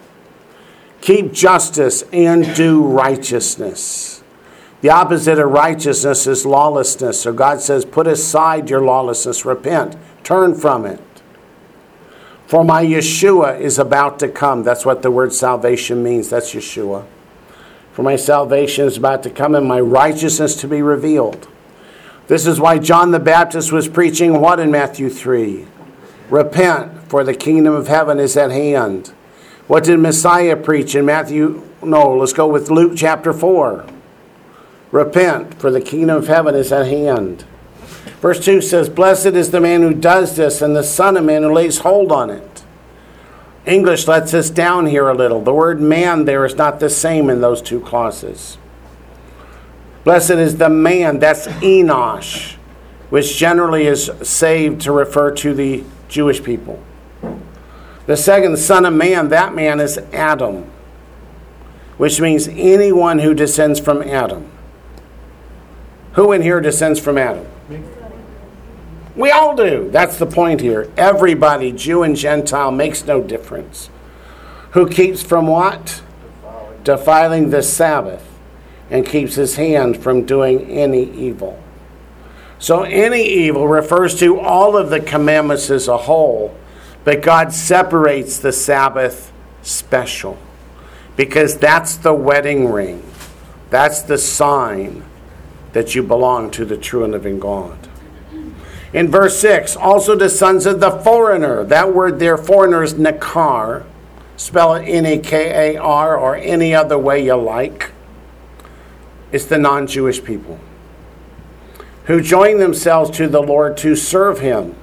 Keep justice and do righteousness. The opposite of righteousness is lawlessness. So God says, put aside your lawlessness. Repent. Turn from it. For my Yeshua is about to come. That's what the word salvation means. That's Yeshua. For my salvation is about to come and my righteousness to be revealed. This is why John the Baptist was preaching what in Matthew 3? Repent, for the kingdom of heaven is at hand. What did Messiah preach in Matthew? No, let's go with Luke chapter 4. Repent, for the kingdom of heaven is at hand. Verse 2 says, Blessed is the man who does this, and the Son of Man who lays hold on it. English lets us down here a little. The word man there is not the same in those two clauses. Blessed is the man, that's Enosh, which generally is saved to refer to the Jewish people. The second son of man, that man is Adam, which means anyone who descends from Adam. Who in here descends from Adam? We all do. That's the point here. Everybody, Jew and Gentile, makes no difference. Who keeps from what? Defiling the Sabbath, and keeps his hand from doing any evil. So any evil refers to all of the commandments as a whole, but God separates the Sabbath special, because that's the wedding ring. That's the sign that you belong to the true and living God. In verse 6, also the sons of the foreigner, that word there, foreigner, is nakar. Spell it N-A-K-A-R or any other way you like. It's the non-Jewish people who join themselves to the Lord to serve him.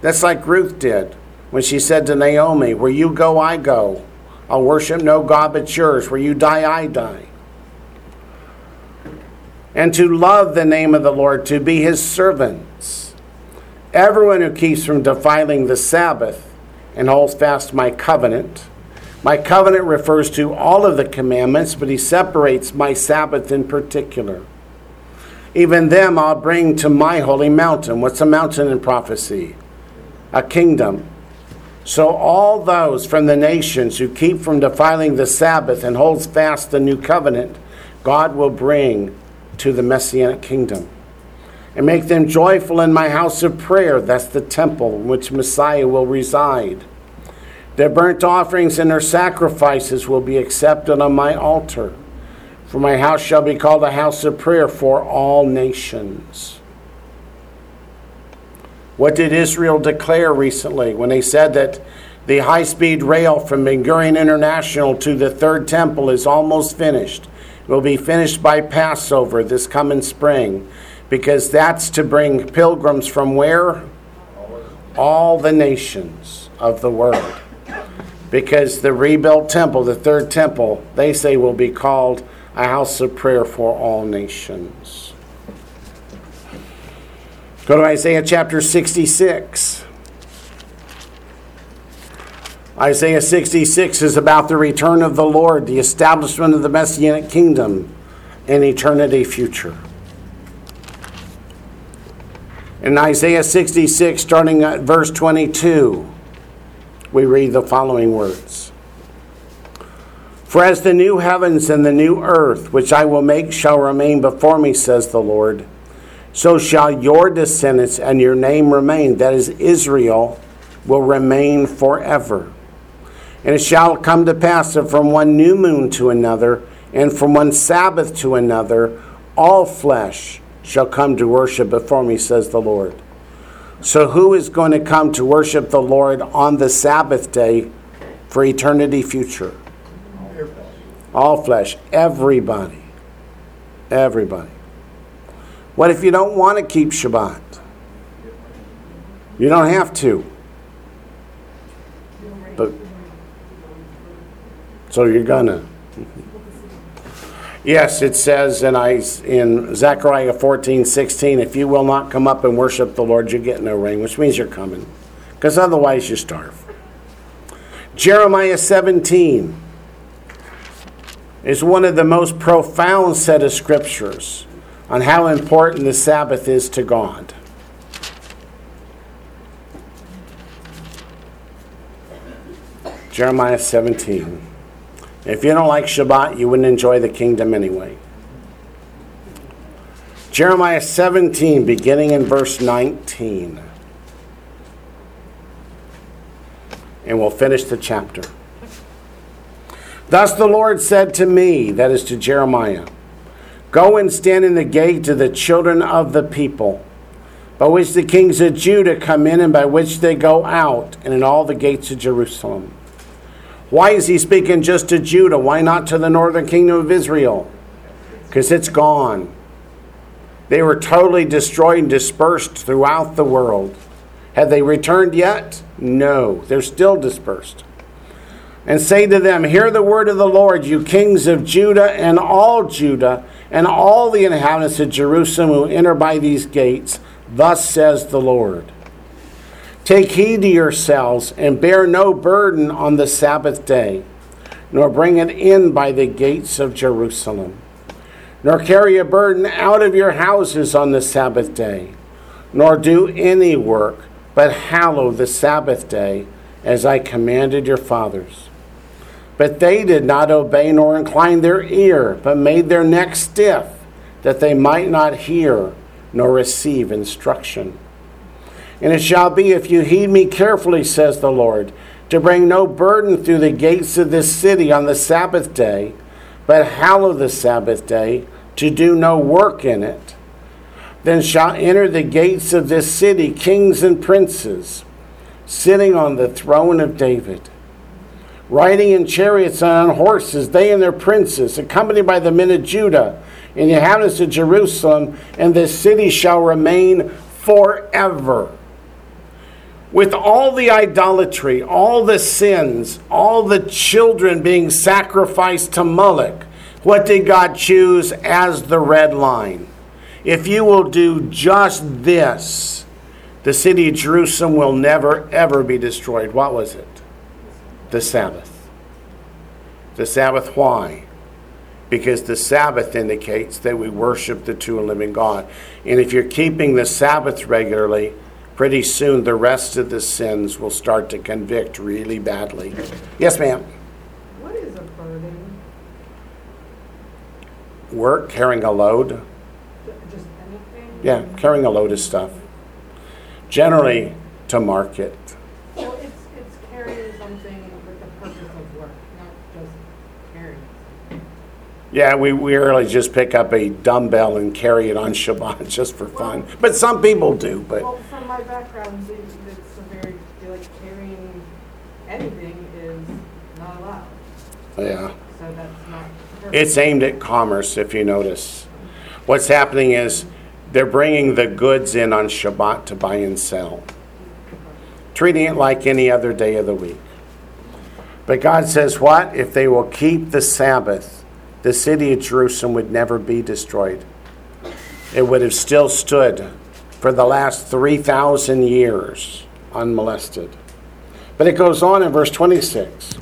That's like Ruth did when she said to Naomi, where you go, I go. I'll worship no God but yours. Where you die, I die. And to love the name of the Lord, to be his servants. Everyone who keeps from defiling the Sabbath and holds fast my covenant. My covenant refers to all of the commandments, but he separates my Sabbath in particular. Even them I'll bring to my holy mountain. What's a mountain in prophecy? A kingdom. So all those from the nations who keep from defiling the Sabbath and holds fast the new covenant, God will bring to the Messianic kingdom. And make them joyful in my house of prayer. That's the temple in which Messiah will reside. Their burnt offerings and their sacrifices will be accepted on my altar. For my house shall be called a house of prayer for all nations. What did Israel declare recently when they said that the high-speed rail from Ben Gurion International to the Third Temple is almost finished? It will be finished by Passover this coming spring. Because that's to bring pilgrims from where? All the nations of the world. Because the rebuilt temple, the third temple, they say will be called a house of prayer for all nations. Go to Isaiah chapter 66. Isaiah 66 is about the return of the Lord, the establishment of the Messianic kingdom, and eternity future. In Isaiah 66, starting at verse 22, we read the following words. For as the new heavens and the new earth, which I will make, shall remain before me, says the Lord, so shall your descendants and your name remain, that is, Israel, will remain forever. And it shall come to pass that from one new moon to another, and from one Sabbath to another, all flesh shall come to worship before me, says the Lord. So who is going to come to worship the Lord on the Sabbath day for eternity future? All flesh. Everybody. Everybody. What if you don't want to keep Shabbat? You don't have to. But so you're going to. Yes, it says in Zechariah 14:16, if you will not come up and worship the Lord, you get no rain, which means you're coming, because otherwise you starve. Jeremiah 17 is one of the most profound set of scriptures on how important the Sabbath is to God. Jeremiah 17. If you don't like Shabbat, you wouldn't enjoy the kingdom anyway. Jeremiah 17, beginning in verse 19. And we'll finish the chapter. Thus the Lord said to me, that is to Jeremiah, go and stand in the gate to the children of the people, by which the kings of Judah come in and by which they go out, and in all the gates of Jerusalem. Why is he speaking just to Judah? Why not to the northern kingdom of Israel? Because it's gone. They were totally destroyed and dispersed throughout the world. Have they returned yet? No. They're still dispersed. And say to them, hear the word of the Lord, you kings of Judah and all Judah, and all the inhabitants of Jerusalem who enter by these gates, thus says the Lord. Take heed to yourselves, and bear no burden on the Sabbath day, nor bring it in by the gates of Jerusalem, nor carry a burden out of your houses on the Sabbath day, nor do any work, but hallow the Sabbath day, as I commanded your fathers. But they did not obey nor incline their ear, but made their neck stiff, that they might not hear nor receive instruction. And it shall be, if you heed me carefully, says the Lord, to bring no burden through the gates of this city on the Sabbath day, but hallow the Sabbath day, to do no work in it. Then shall enter the gates of this city kings and princes, sitting on the throne of David, riding in chariots and on horses, they and their princes, accompanied by the men of Judah, and the inhabitants of Jerusalem, and this city shall remain forever. With all the idolatry, all the sins, all the children being sacrificed to Moloch, what did God choose as the red line? If you will do just this, the city of Jerusalem will never, ever be destroyed. What was it? The Sabbath. The Sabbath, why? Because the Sabbath indicates that we worship the true and living God. And if you're keeping the Sabbath regularly, pretty soon the rest of the sins will start to convict really badly. Yes, ma'am? What is a burden? Work, carrying a load. Just anything? Yeah, carrying a load of stuff. Generally, to market. So it's carrying something with the purpose of work, not just carrying something. Yeah, we really just pick up a dumbbell and carry it on Shabbat just for fun. But some people do. But well, from my background, it's a very, like, carrying anything is not allowed. Yeah. So that's not perfect. It's aimed at commerce, if you notice. What's happening is they're bringing the goods in on Shabbat to buy and sell, treating it like any other day of the week. But God says what? If they will keep the Sabbath, the city of Jerusalem would never be destroyed. It would have still stood for the last 3,000 years unmolested. But it goes on in verse 26.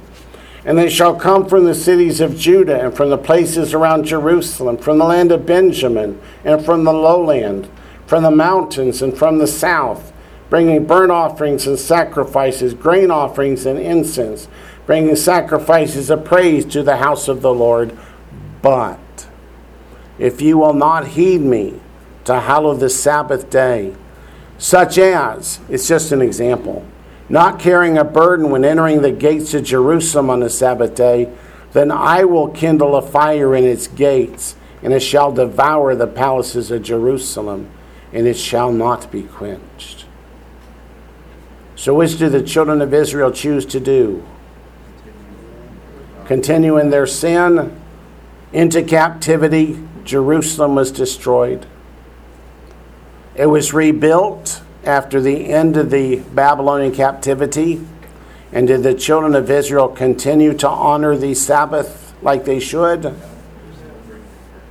And they shall come from the cities of Judah, and from the places around Jerusalem, from the land of Benjamin, and from the lowland, from the mountains, and from the south, bringing burnt offerings and sacrifices, grain offerings and incense, bringing sacrifices of praise to the house of the Lord. But if you will not heed me to hallow the Sabbath day, such as, it's just an example, not carrying a burden when entering the gates of Jerusalem on the Sabbath day, then I will kindle a fire in its gates, and it shall devour the palaces of Jerusalem, and it shall not be quenched. So which do the children of Israel choose to do? Continue in their sin, into captivity. Jerusalem was destroyed. It was rebuilt after the end of the Babylonian captivity. And did the children of Israel continue to honor the Sabbath like they should?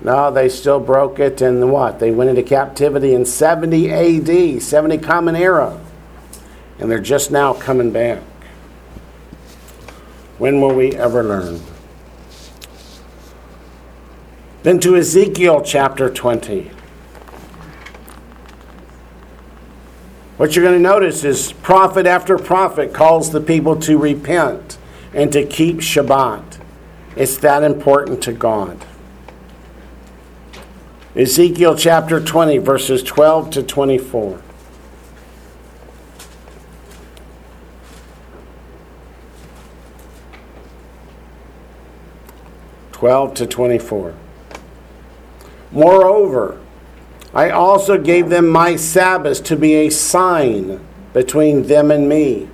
No, they still broke it. And what? They went into captivity in 70 AD, 70 Common Era. And they're just now coming back. When will we ever learn? Then to Ezekiel chapter 20. What you're going to notice is prophet after prophet calls the people to repent and to keep Shabbat. It's that important to God. Ezekiel chapter 20, verses 12 to 24. Moreover, I also gave them my Sabbaths to be a sign between them and me,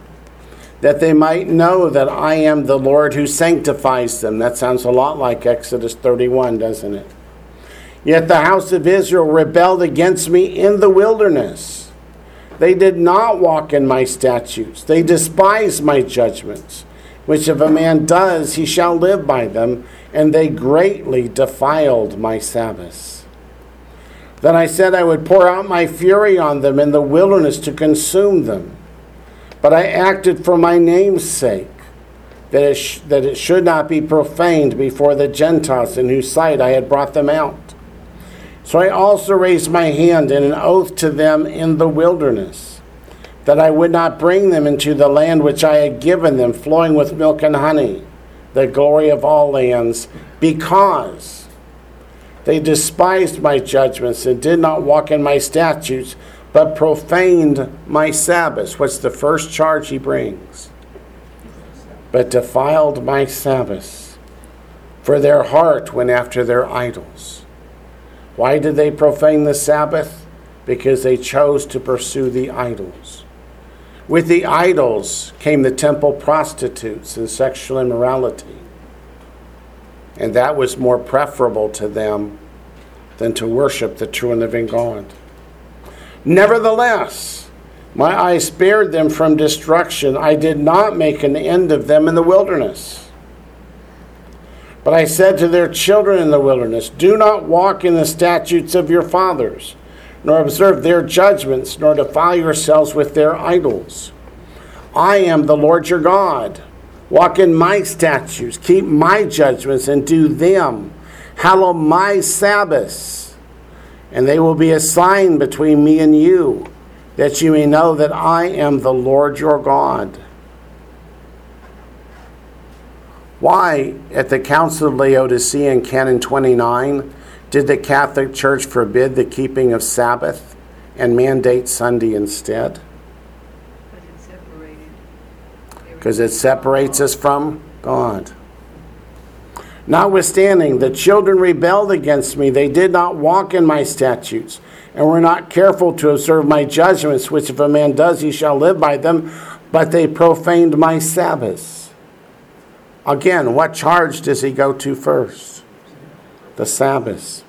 that they might know that I am the Lord who sanctifies them. That sounds a lot like Exodus 31, doesn't it? Yet the house of Israel rebelled against me in the wilderness. They did not walk in my statutes. They despised my judgments, which if a man does, he shall live by them, and they greatly defiled my Sabbaths. Then I said I would pour out my fury on them in the wilderness to consume them. But I acted for my name's sake, that it should not be profaned before the Gentiles, in whose sight I had brought them out. So I also raised my hand in an oath to them in the wilderness, that I would not bring them into the land which I had given them, flowing with milk and honey, the glory of all lands, because they despised my judgments and did not walk in my statutes, but profaned my Sabbaths. What's the first charge he brings? But defiled my Sabbaths, for their heart went after their idols. Why did they profane the Sabbath? Because they chose to pursue the idols. With the idols came the temple prostitutes and sexual immorality. And that was more preferable to them than to worship the true and living God. Nevertheless, my eyes spared them from destruction. I did not make an end of them in the wilderness. But I said to their children in the wilderness, do not walk in the statutes of your fathers, nor observe their judgments, nor defile yourselves with their idols. I am the Lord your God. Walk in my statutes, keep my judgments, and do them. Hallow my Sabbaths. And they will be a sign between me and you, that you may know that I am the Lord your God. Why, at the Council of Laodicea in Canon 29, did the Catholic Church forbid the keeping of Sabbath and mandate Sunday instead? Because it separates us from God. Notwithstanding, the children rebelled against me. They did not walk in my statutes, and were not careful to observe my judgments, which if a man does, he shall live by them. But they profaned my Sabbaths. Again, what charge does he go to first? The Sabbaths.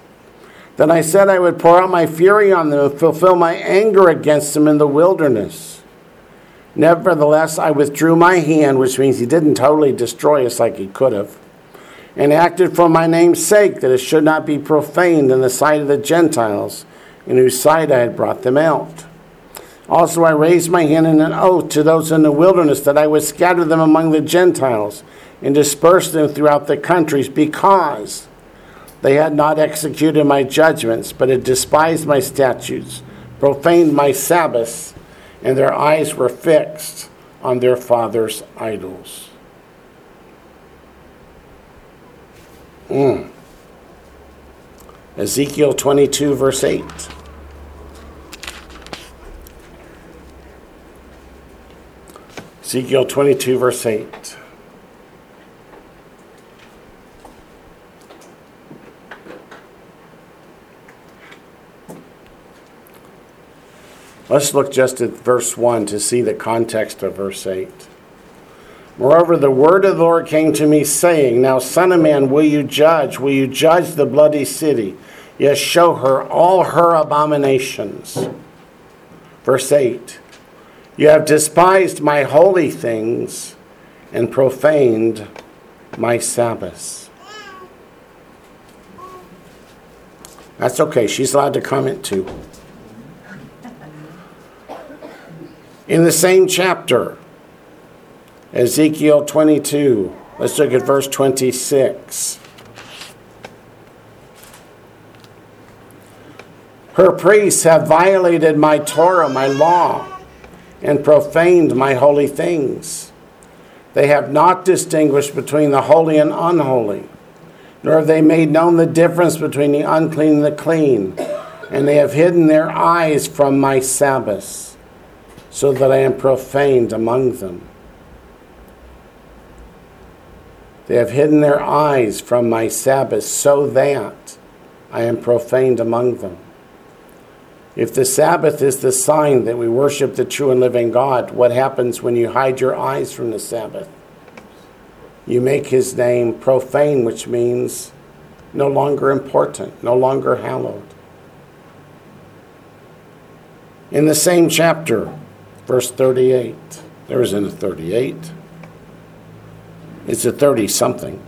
Then I said I would pour out my fury on them and fulfill my anger against them in the wilderness. Nevertheless, I withdrew my hand, which means he didn't totally destroy us like he could have, and acted for my name's sake, that it should not be profaned in the sight of the Gentiles, in whose sight I had brought them out. Also I raised my hand in an oath to those in the wilderness, that I would scatter them among the Gentiles, and disperse them throughout the countries, because they had not executed my judgments, but had despised my statutes, profaned my Sabbaths, and their eyes were fixed on their fathers' idols. Ezekiel 22, verse 8. Ezekiel 22, verse 8. Let's look just at verse 1 to see the context of verse 8. Moreover, the word of the Lord came to me, saying, now, son of man, will you judge? Will you judge the bloody city? Yes, show her all her abominations. Verse 8, you have despised my holy things and profaned my Sabbaths. That's okay. She's allowed to comment too. In the same chapter, Ezekiel 22. Let's look at verse 26. Her priests have violated my Torah, my law, and profaned my holy things. They have not distinguished between the holy and unholy, nor have they made known the difference between the unclean and the clean, and they have hidden their eyes from my Sabbaths, so that I am profaned among them. They have hidden their eyes from my Sabbath, so that I am profaned among them. If the Sabbath is the sign that we worship the true and living God, what happens when you hide your eyes from the Sabbath? You make his name profane, which means no longer important, no longer hallowed. In the same chapter, verse 38. There isn't a 38. It's a 30-something.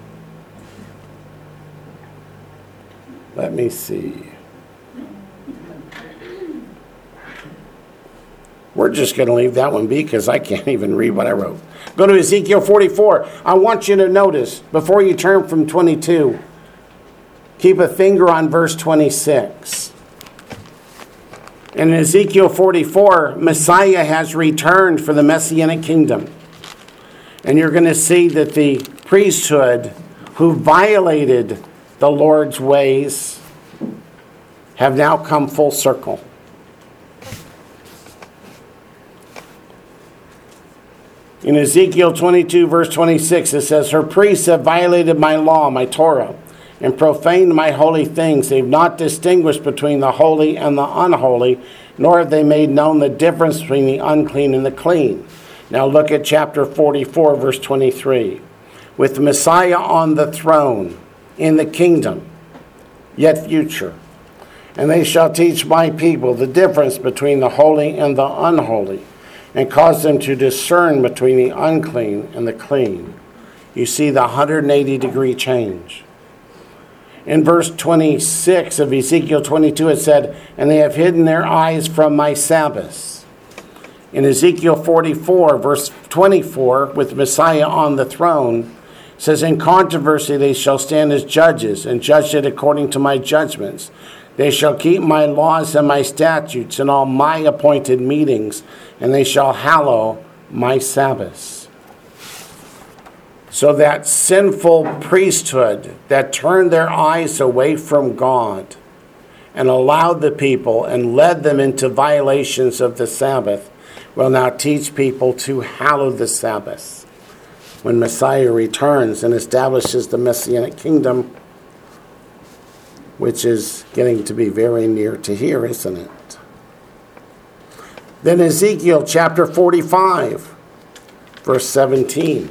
Let me see. We're just going to leave that one be because I can't even read what I wrote. Go to Ezekiel 44. I want you to notice, before you turn from 22, keep a finger on verse 26. In Ezekiel 44, Messiah has returned for the Messianic kingdom. And you're going to see that the priesthood who violated the Lord's ways have now come full circle. In Ezekiel 22, verse 26, it says, her priests have violated my law, my Torah, and profaned my holy things. They've not distinguished between the holy and the unholy, nor have they made known the difference between the unclean and the clean. Now look at chapter 44, verse 23. With Messiah on the throne, in the kingdom, yet future. And they shall teach my people the difference between the holy and the unholy, and cause them to discern between the unclean and the clean. You see the 180-degree change. In verse 26 of Ezekiel 22, it said, and they have hidden their eyes from my Sabbaths. In Ezekiel 44, verse 24, with Messiah on the throne, it says, in controversy they shall stand as judges, and judge it according to my judgments. They shall keep my laws and my statutes and all my appointed meetings, and they shall hallow my Sabbaths. So that sinful priesthood that turned their eyes away from God and allowed the people and led them into violations of the Sabbath will now teach people to hallow the Sabbath. When Messiah returns and establishes the Messianic kingdom, which is getting to be very near to here, isn't it? Then Ezekiel chapter 45, verse 17.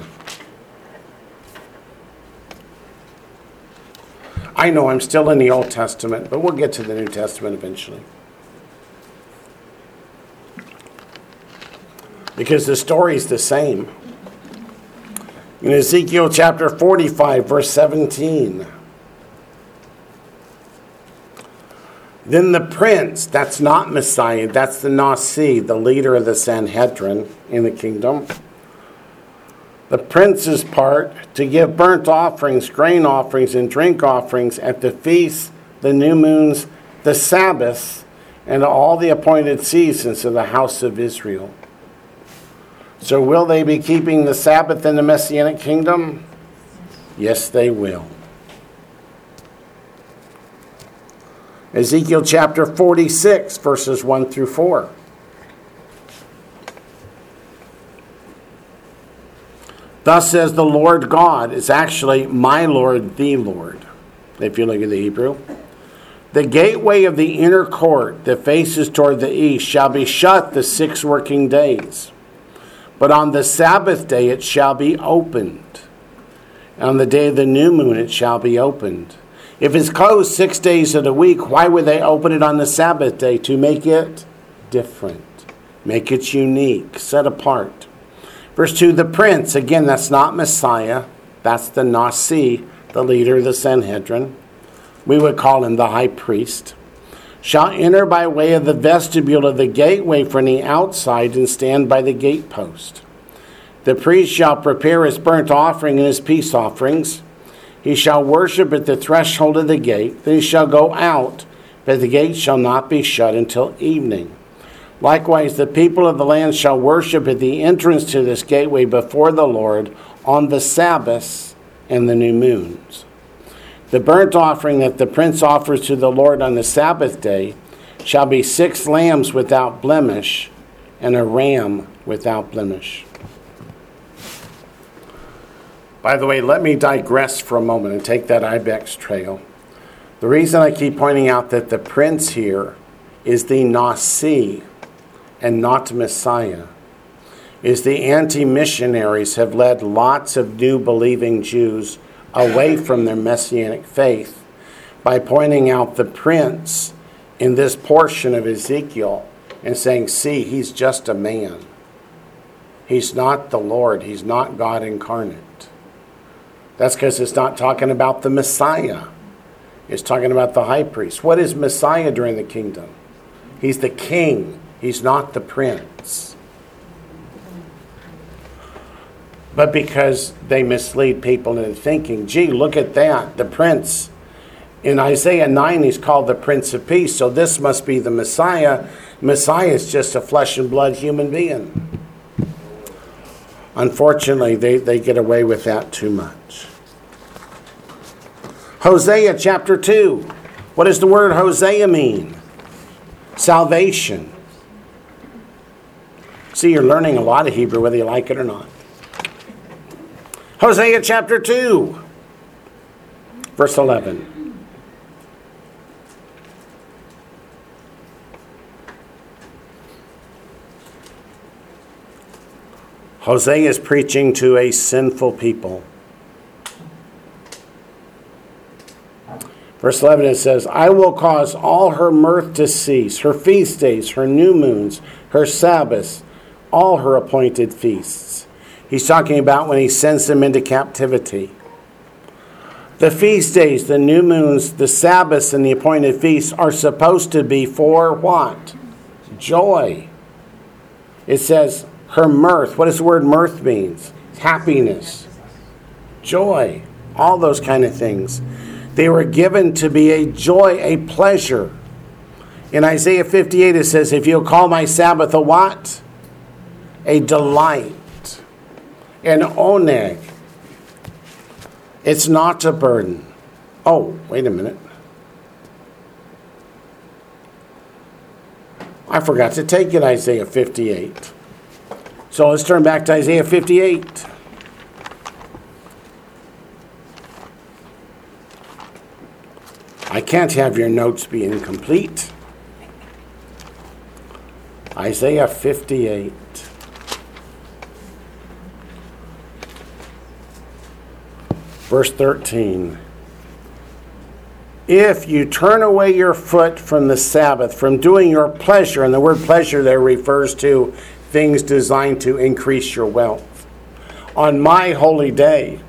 I know I'm still in the Old Testament, but we'll get to the New Testament eventually. Because the story's the same. In Ezekiel chapter 45, verse 17. Then the prince, that's not Messiah, that's the Nasi, the leader of the Sanhedrin in the kingdom. The prince's part, to give burnt offerings, grain offerings, and drink offerings at the feasts, the new moons, the Sabbaths, and all the appointed seasons of the house of Israel. So will they be keeping the Sabbath in the Messianic kingdom? Yes, they will. Ezekiel chapter 46, verses 1 through 4. Thus says the Lord God, it's actually my Lord, the Lord, if you look at the Hebrew. The gateway of the inner court that faces toward the east shall be shut the 6 working days. But on the Sabbath day it shall be opened. And on the day of the new moon it shall be opened. If it's closed 6 days of the week, why would they open it on the Sabbath day? To make it different, make it unique, set apart. Verse 2, the prince, again, that's not Messiah. That's the Nasi, the leader of the Sanhedrin. We would call him the high priest. Shall enter by way of the vestibule of the gateway from the outside and stand by the gatepost. The priest shall prepare his burnt offering and his peace offerings. He shall worship at the threshold of the gate. Then he shall go out, but the gate shall not be shut until evening. Likewise, the people of the land shall worship at the entrance to this gateway before the Lord on the Sabbaths and the new moons. The burnt offering that the prince offers to the Lord on the Sabbath day shall be 6 lambs without blemish and a ram without blemish. By the way, let me digress for a moment and take that ibex trail. The reason I keep pointing out that the prince here is the Nasi and not Messiah is the anti-missionaries have led lots of new believing Jews away from their Messianic faith by pointing out the prince in this portion of Ezekiel and saying, see, he's just a man. He's not the Lord. He's not God incarnate. That's because it's not talking about the Messiah. It's talking about the high priest. What is Messiah during the kingdom? He's the king. He's not the prince. But because they mislead people into thinking, gee, look at that, the prince. In Isaiah 9, he's called the Prince of Peace, so this must be the Messiah. Messiah is just a flesh and blood human being. Unfortunately, they get away with that too much. Hosea chapter 2. What does the word Hosea mean? Salvation. See, you're learning a lot of Hebrew, whether you like it or not. Hosea chapter 2, verse 11. Hosea is preaching to a sinful people. Verse 11, it says, I will cause all her mirth to cease, her feast days, her new moons, her Sabbaths, all her appointed feasts. He's talking about when he sends them into captivity. The feast days, the new moons, the Sabbaths, and the appointed feasts are supposed to be for what? Joy. It says, her mirth. What does the word mirth mean? Happiness, joy, all those kind of things. They were given to be a joy, a pleasure. In Isaiah 58, it says, if you'll call my Sabbath a what? A delight. An oneg. It's not a burden. Oh, wait a minute. I forgot to take it, Isaiah 58. So let's turn back to Isaiah 58. I can't have your notes be incomplete. Isaiah 58. Verse 13. If you turn away your foot from the Sabbath, from doing your pleasure, and the word pleasure there refers to things designed to increase your wealth, on my holy day,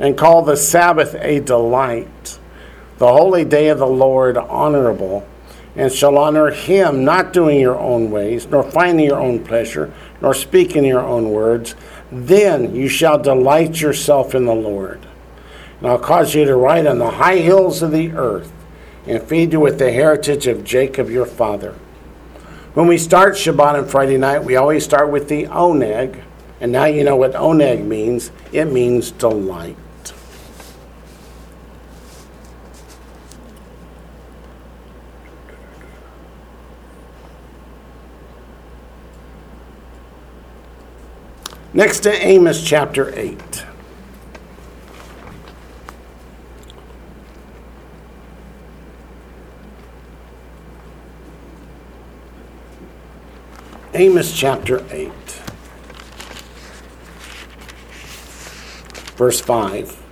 and call the Sabbath a delight, the holy day of the Lord honorable, and shall honor him, not doing your own ways, nor finding your own pleasure, nor speaking your own words, then you shall delight yourself in the Lord. And I'll cause you to ride on the high hills of the earth, and feed you with the heritage of Jacob your father. When we start Shabbat on Friday night, we always start with the oneg. And now you know what oneg means. It means delight. Next to Amos chapter 8. Amos chapter 8, verse 5.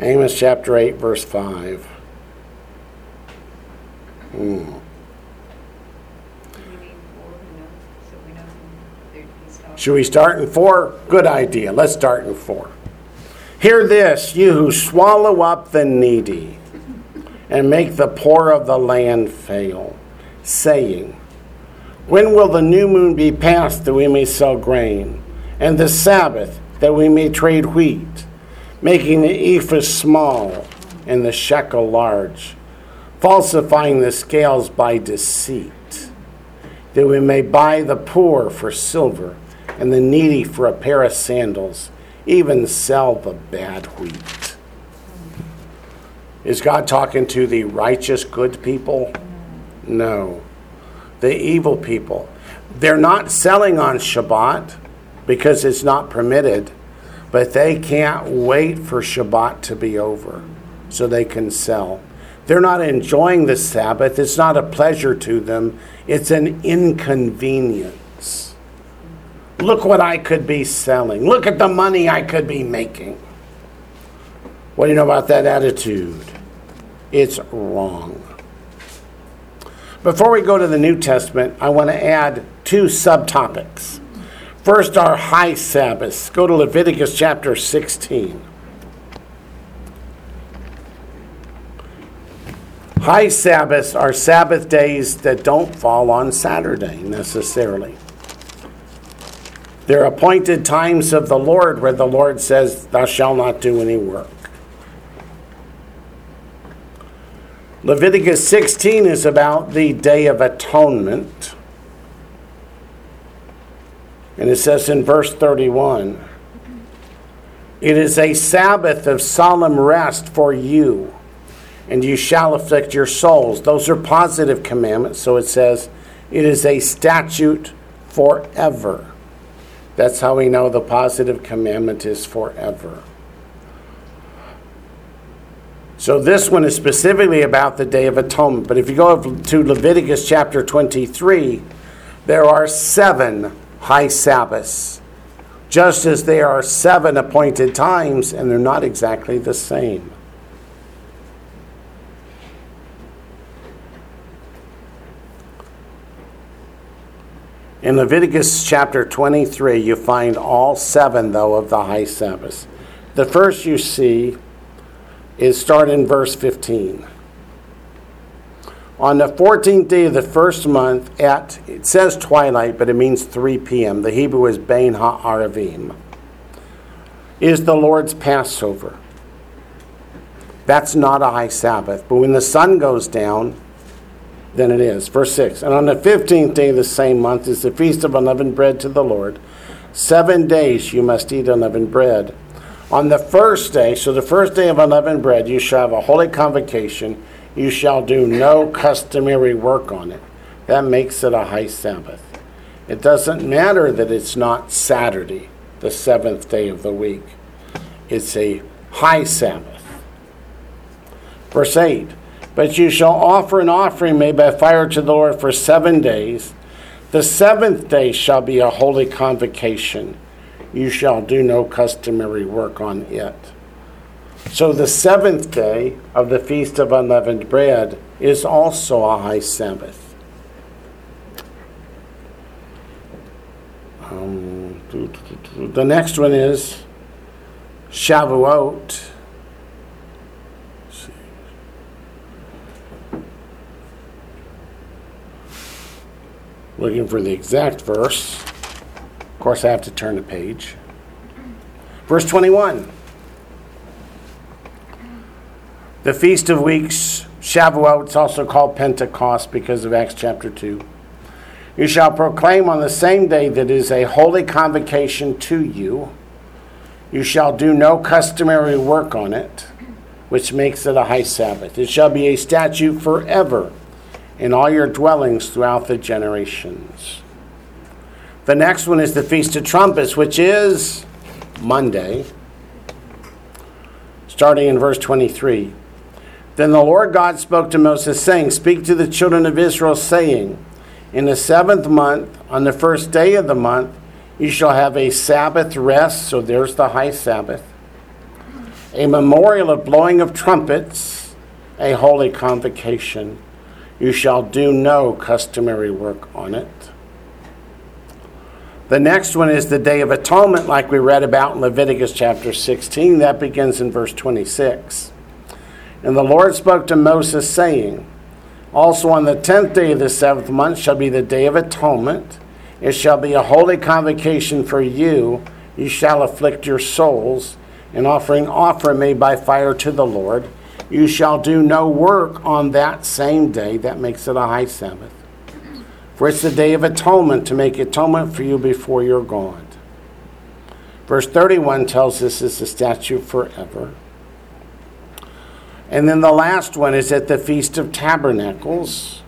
Amos chapter 8, verse 5. Should we start in 4? Good idea. Let's start in 4. Hear this, you who swallow up the needy and make the poor of the land fail, saying, when will the new moon be passed that we may sell grain, and the Sabbath that we may trade wheat, making the ephah small and the shekel large, falsifying the scales by deceit, that we may buy the poor for silver, and the needy for a pair of sandals, even sell the bad wheat. Is God talking to the righteous good people? No. The evil people. They're not selling on Shabbat because it's not permitted, but they can't wait for Shabbat to be over so they can sell. They're not enjoying the Sabbath. It's not a pleasure to them. It's an inconvenience. Look what I could be selling. Look at the money I could be making. What do you know about that attitude? It's wrong. Before we go to the New Testament, I want to add two subtopics. First, our high Sabbaths. Go to Leviticus chapter 16. High Sabbaths are Sabbath days that don't fall on Saturday necessarily. They're appointed times of the Lord where the Lord says, "Thou shalt not do any work." Leviticus 16 is about the Day of Atonement. And it says in verse 31, "It is a Sabbath of solemn rest for you, and you shall afflict your souls." Those are positive commandments, so it says, "It is a statute forever." That's how we know the positive commandment is forever. So this one is specifically about the Day of Atonement. But if you go to Leviticus chapter 23, there are 7 high Sabbaths, just as there are 7 appointed times, and they're not exactly the same. In Leviticus chapter 23, you find all 7, though, of the high Sabbaths. The first you see is start in verse 15. On the 14th day of the first month at, it says twilight, but it means 3 p.m. The Hebrew is Bein Ha'arevim, is the Lord's Passover. That's not a high Sabbath, but when the sun goes down, then it is. Verse 6, "And on the 15th day of the same month is the Feast of Unleavened Bread to the Lord. 7 days you must eat unleavened bread. On the first day," so the first day of unleavened bread, "you shall have a holy convocation. You shall do no customary work on it." That makes it a high Sabbath. It doesn't matter that it's not Saturday, the 7th day of the week. It's a high Sabbath. Verse 8, "But you shall offer an offering made by fire to the Lord for 7 days. The 7th day shall be a holy convocation. You shall do no customary work on it." So the 7th day of the Feast of Unleavened Bread is also a high Sabbath. The next one is Shavuot. Looking for the exact verse. Of course, I have to turn the page. Verse 21. The Feast of Weeks, Shavuot, it's also called Pentecost because of Acts chapter 2. "You shall proclaim on the same day that it is a holy convocation to you. You shall do no customary work on it," which makes it a high Sabbath. "It shall be a statute forever in all your dwellings throughout the generations." The next one is the Feast of Trumpets, which is Monday, starting in verse 23. "Then the Lord God spoke to Moses, saying, Speak to the children of Israel, saying, In the 7th month, on the first day of the month, you shall have a Sabbath rest," so there's the high Sabbath, "a memorial of blowing of trumpets, a holy convocation. You shall do no customary work on it." The next one is the Day of Atonement, like we read about in Leviticus chapter 16. That begins in verse 26. "And the Lord spoke to Moses, saying, Also on the 10th day of the 7th month shall be the Day of Atonement. It shall be a holy convocation for you. You shall afflict your souls, an offering made by fire to the Lord. You shall do no work on that same day." That makes it a high Sabbath. "For it's the Day of Atonement to make atonement for you before your God." Verse 31 tells us it's a statute forever. And then the last one is at the Feast of Tabernacles.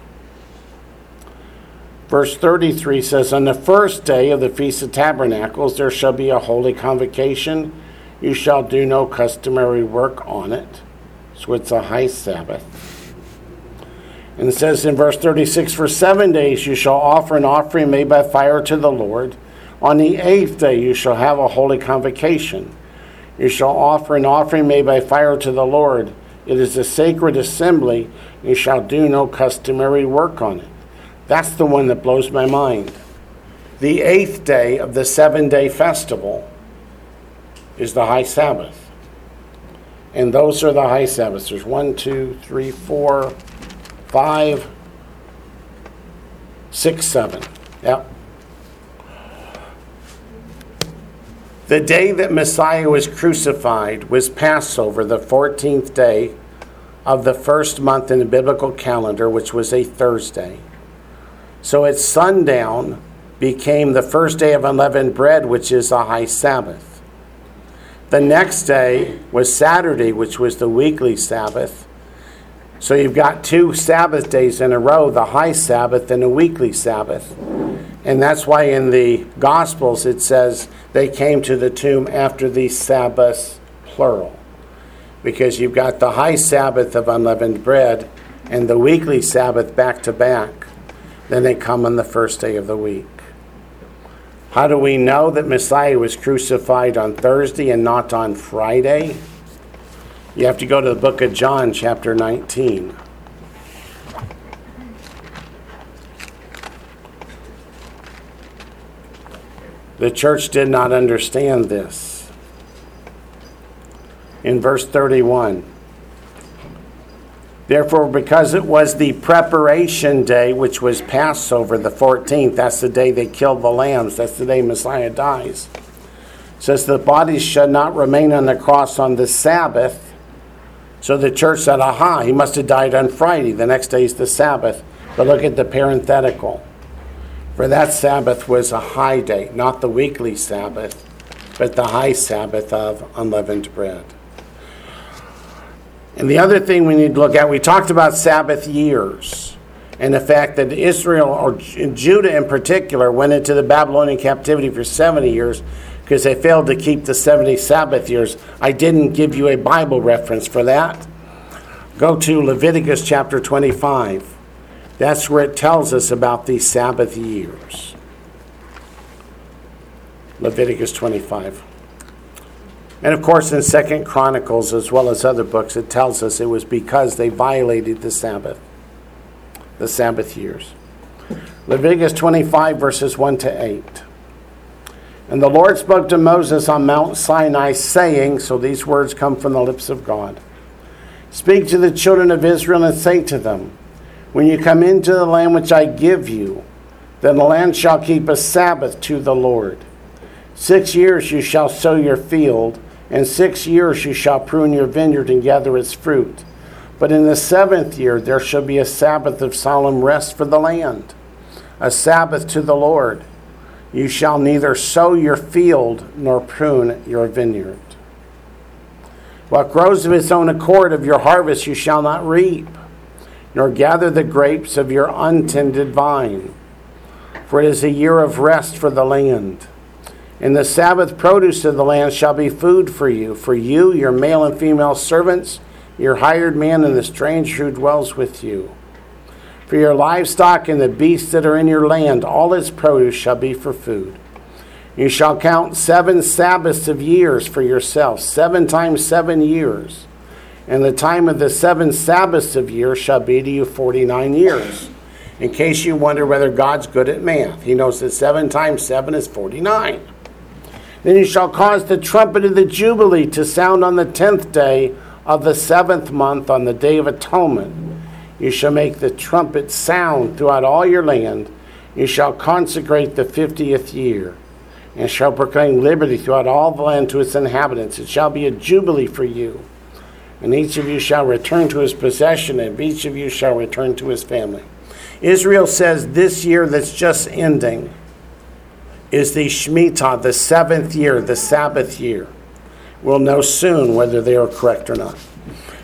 Verse 33 says, "On the first day of the Feast of Tabernacles there shall be a holy convocation. You shall do no customary work on it." So it's a high Sabbath. And it says in verse 36, "For 7 days you shall offer an offering made by fire to the Lord. On the 8th day you shall have a holy convocation. You shall offer an offering made by fire to the Lord. It is a sacred assembly, and you shall do no customary work on it. That's the one that blows my mind. The eighth day of the seven-day festival is the High Sabbath. And those are the High Sabbaths. There's 1, 2, 3, 4, 5, 6, 7. Yep. The day that Messiah was crucified was Passover, the 14th day of the first month in the biblical calendar, which was a Thursday. So at sundown became the first day of unleavened bread, which is the High Sabbath. The next day was Saturday, which was the weekly Sabbath. So you've got two Sabbath days in a row, the High Sabbath and the weekly Sabbath. And that's why in the Gospels it says they came to the tomb after the Sabbaths, plural. Because you've got the High Sabbath of unleavened bread and the weekly Sabbath back to back. Then they come on the first day of the week. How do we know that Messiah was crucified on Thursday and not on Friday? You have to go to the book of John, chapter 19. The church did not understand this. In verse 31, therefore, because it was the preparation day, which was Passover, the 14th, that's the day they killed the lambs, that's the day Messiah dies. It says the bodies should not remain on the cross on the Sabbath. So the church said, aha, he must have died on Friday. The next day is the Sabbath. But look at the parenthetical. For that Sabbath was a high day, not the weekly Sabbath, but the High Sabbath of unleavened bread. And the other thing we need to look at, we talked about Sabbath years and the fact that Israel, or Judah in particular, went into the Babylonian captivity for 70 years because they failed to keep the 70 Sabbath years. I didn't give you a Bible reference for that. Go to Leviticus chapter 25. That's where it tells us about these Sabbath years. Leviticus 25. And of course in 2 Chronicles as well as other books it tells us it was because they violated the Sabbath years. Leviticus 25 verses 1 to 8. And the Lord spoke to Moses on Mount Sinai saying, so these words come from the lips of God, speak to the children of Israel and say to them, when you come into the land which I give you, then the land shall keep a Sabbath to the Lord. 6 years you shall sow your field, and 6 years you shall prune your vineyard and gather its fruit. But in the seventh year there shall be a Sabbath of solemn rest for the land, a Sabbath to the Lord. You shall neither sow your field nor prune your vineyard. What grows of its own accord of your harvest you shall not reap, nor gather the grapes of your untended vine. For it is a year of rest for the land. And the Sabbath produce of the land shall be food for you, your male and female servants, your hired man, and the stranger who dwells with you. For your livestock and the beasts that are in your land, all its produce shall be for food. You shall count 7 Sabbaths of years for yourself, 7 times 7 years. And the time of the 7 Sabbaths of years shall be to you 49 years. In case you wonder whether God's good at math, he knows that 7 times 7 is 49. Then you shall cause the trumpet of the Jubilee to sound on the 10th day of the 7th month on the Day of Atonement. You shall make the trumpet sound throughout all your land. You shall consecrate the 50th year and shall proclaim liberty throughout all the land to its inhabitants. It shall be a jubilee for you. And each of you shall return to his possession, and each of you shall return to his family. Israel says this year that's just ending is the Shemitah, the 7th year, the Sabbath year. We'll know soon whether they are correct or not.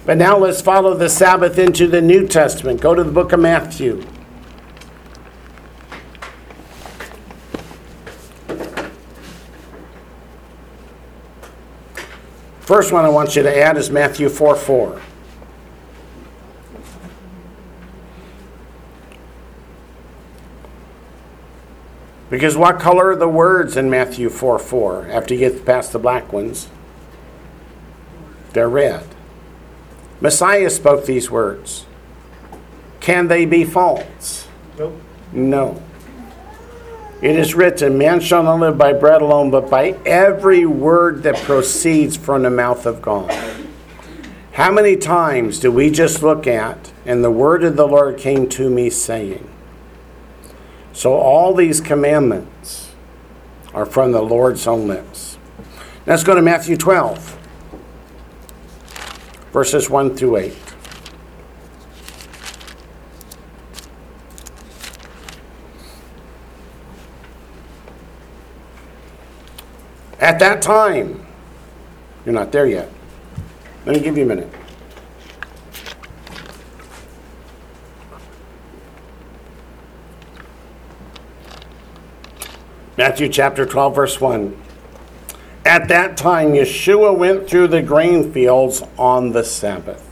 But now let's follow the Sabbath into the New Testament. Go to the book of Matthew. First one I want you to add is Matthew 4:4. Because what color are the words in Matthew 4:4? After you get past the black ones, they're red. Messiah spoke these words. Can they be false? Nope. No. It is written, man shall not live by bread alone, but by every word that proceeds from the mouth of God. How many times do we just look at, and the word of the Lord came to me saying? So all these commandments are from the Lord's own lips. Let's go to Matthew 12, verses 1 through 8. At that time, you're not there yet. Let me give you a minute. Matthew chapter 12, verse 1. At that time, Yeshua went through the grain fields on the Sabbath.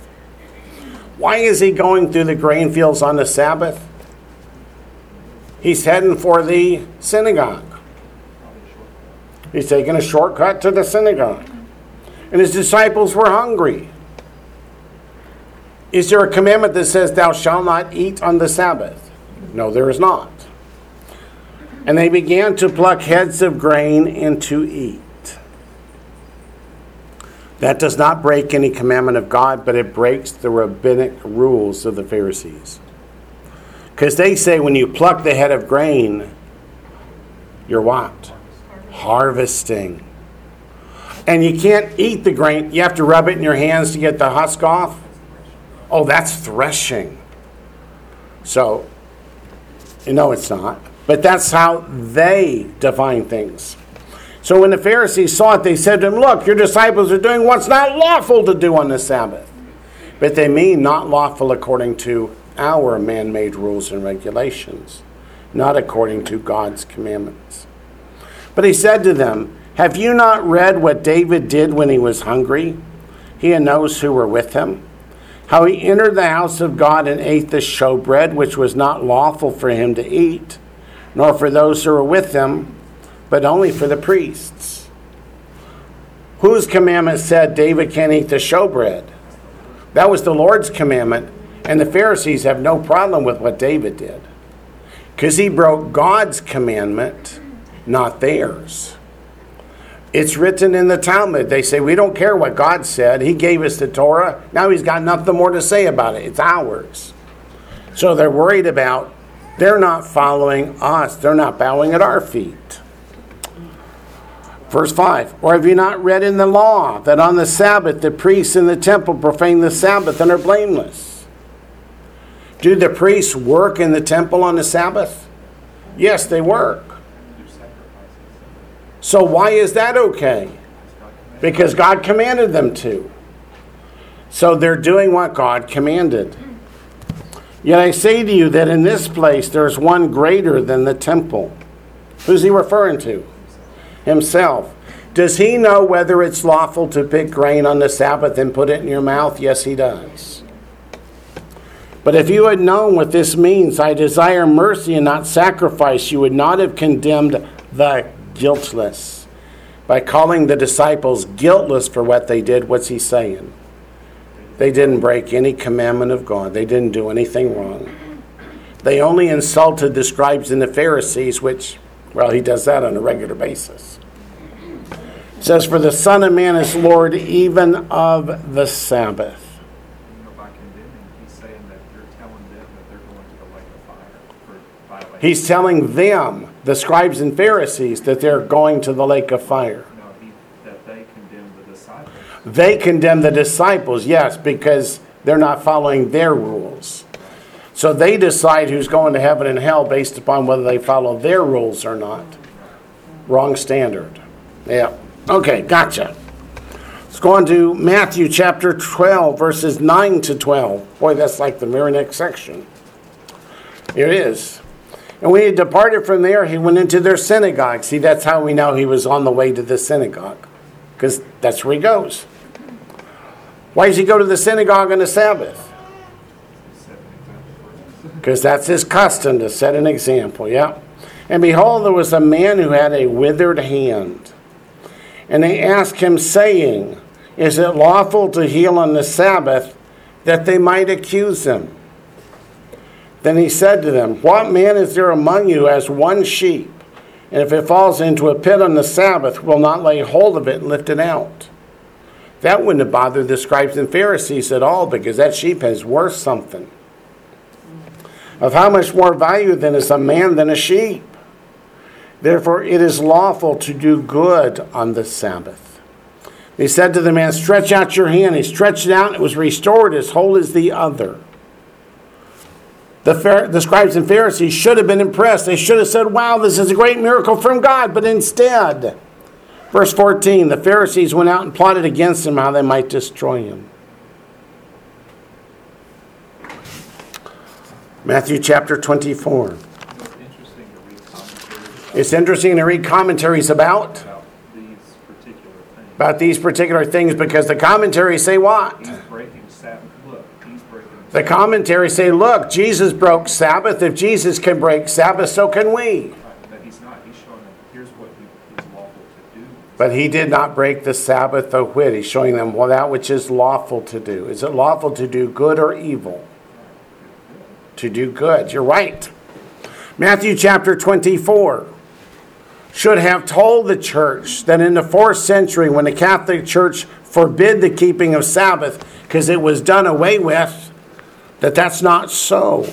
Why is he going through the grain fields on the Sabbath? He's heading for the synagogue. He's taking a shortcut to the synagogue. And his disciples were hungry. Is there a commandment that says, thou shalt not eat on the Sabbath? No, there is not. And they began to pluck heads of grain and to eat. That does not break any commandment of God, but it breaks the rabbinic rules of the Pharisees. Because they say when you pluck the head of grain, you're what? Harvesting. And you can't eat the grain. You have to rub it in your hands to get the husk off. Oh, that's threshing. So, no, it's not. But that's how they define things. So when the Pharisees saw it, they said to him, look, your disciples are doing what's not lawful to do on the Sabbath. But they mean not lawful according to our man-made rules and regulations, not according to God's commandments. But he said to them, have you not read what David did when he was hungry? He and those who were with him. How he entered the house of God and ate the showbread, which was not lawful for him to eat, nor for those who were with him, but only for the priests. Whose commandment said David can't eat the showbread? That was the Lord's commandment, and the Pharisees have no problem with what David did, because he broke God's commandment, not theirs. It's written in the Talmud. They say, we don't care what God said. He gave us the Torah. Now he's got nothing more to say about it. It's ours. So they're worried about, they're not following us. They're not bowing at our feet. Verse 5, or have you not read in the law that on the Sabbath the priests in the temple profane the Sabbath and are blameless? Do the priests work in the temple on the Sabbath? Yes, they work. So why is that okay? Because God commanded them to. So they're doing what God commanded. Yet I say to you that in this place there's one greater than the temple. Who's he referring to? Himself. Does he know whether it's lawful to pick grain on the Sabbath and put it in your mouth? Yes, he does. But if you had known what this means, I desire mercy and not sacrifice, you would not have condemned the guiltless. By calling the disciples guiltless for what they did, what's he saying? They didn't break any commandment of God. They didn't do anything wrong. They only insulted the scribes and the Pharisees, which, well, he does that on a regular basis. It says, for the Son of Man is Lord even of the Sabbath. By condemning, he's saying that you're telling them that they're going to the lake of fire for violation. He's telling them, the scribes and Pharisees, that they're going to the lake of fire. No, that they condemn the disciples. They condemn the disciples, yes, because they're not following their rules. So they decide who's going to heaven and hell based upon whether they follow their rules or not. Wrong standard. Yeah. Okay, gotcha. Let's go on to Matthew chapter 12, verses 9 to 12. Boy, that's like the very next section. Here it is. And when he departed from there, he went into their synagogue. See, that's how we know he was on the way to the synagogue, because that's where he goes. Why does he go to the synagogue on the Sabbath? Because that's his custom, to set an example, yeah. And behold, there was a man who had a withered hand. And they asked him, saying, is it lawful to heal on the Sabbath that they might accuse him. Then he said to them, "What man is there among you who has one sheep, and if it falls into a pit on the Sabbath, will not lay hold of it and lift it out?" That wouldn't have bothered the scribes and Pharisees at all, because that sheep is worth something. Of how much more value then is a man than a sheep? Therefore it is lawful to do good on the Sabbath. They said to the man, "Stretch out your hand." He stretched it out, and it was restored as whole as the other. The scribes and Pharisees should have been impressed. They should have said, "Wow, this is a great miracle from God." But instead, verse 14, the Pharisees went out and plotted against him how they might destroy him. Matthew chapter 24. It's interesting to read commentaries about these particular things, because the commentaries say what? The commentaries say, look, Jesus broke Sabbath. If Jesus can break Sabbath, so can we. But he did not break the Sabbath a whit. He's showing them that which is lawful to do. Is it lawful to do good or evil? To do good. You're right. Matthew chapter 24 should have told the church that in the 4th century, when the Catholic Church forbid the keeping of Sabbath because it was done away with, that's not so.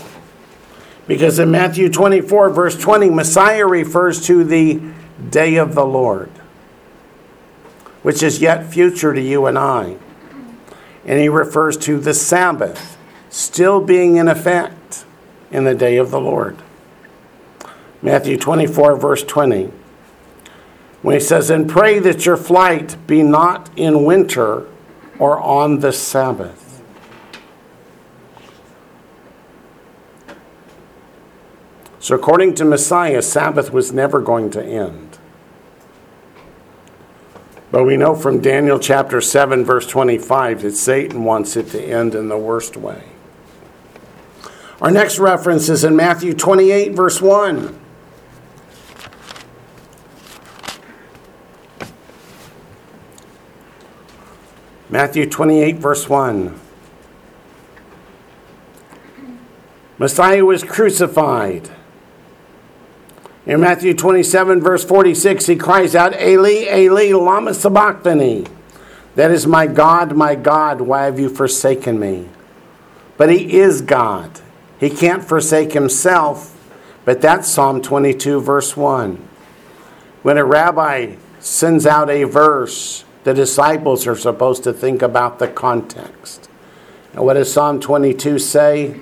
Because in Matthew 24 verse 20, Messiah refers to the day of the Lord, which is yet future to you and I. And he refers to the Sabbath still being in effect in the day of the Lord. Matthew 24, verse 20. When he says, "And pray that your flight be not in winter or on the Sabbath." So according to Messiah, Sabbath was never going to end. But we know from Daniel chapter 7, verse 25, that Satan wants it to end in the worst way. Our next reference is in Matthew 28, verse 1. Matthew 28, verse 1. Messiah was crucified. In Matthew 27, verse 46, he cries out, "Eli, Eli, lama sabachthani?" That is, my God, why have you forsaken me? But he is God. He can't forsake himself. But that's Psalm 22, verse 1. When a rabbi sends out a verse, the disciples are supposed to think about the context. And what does Psalm 22 say?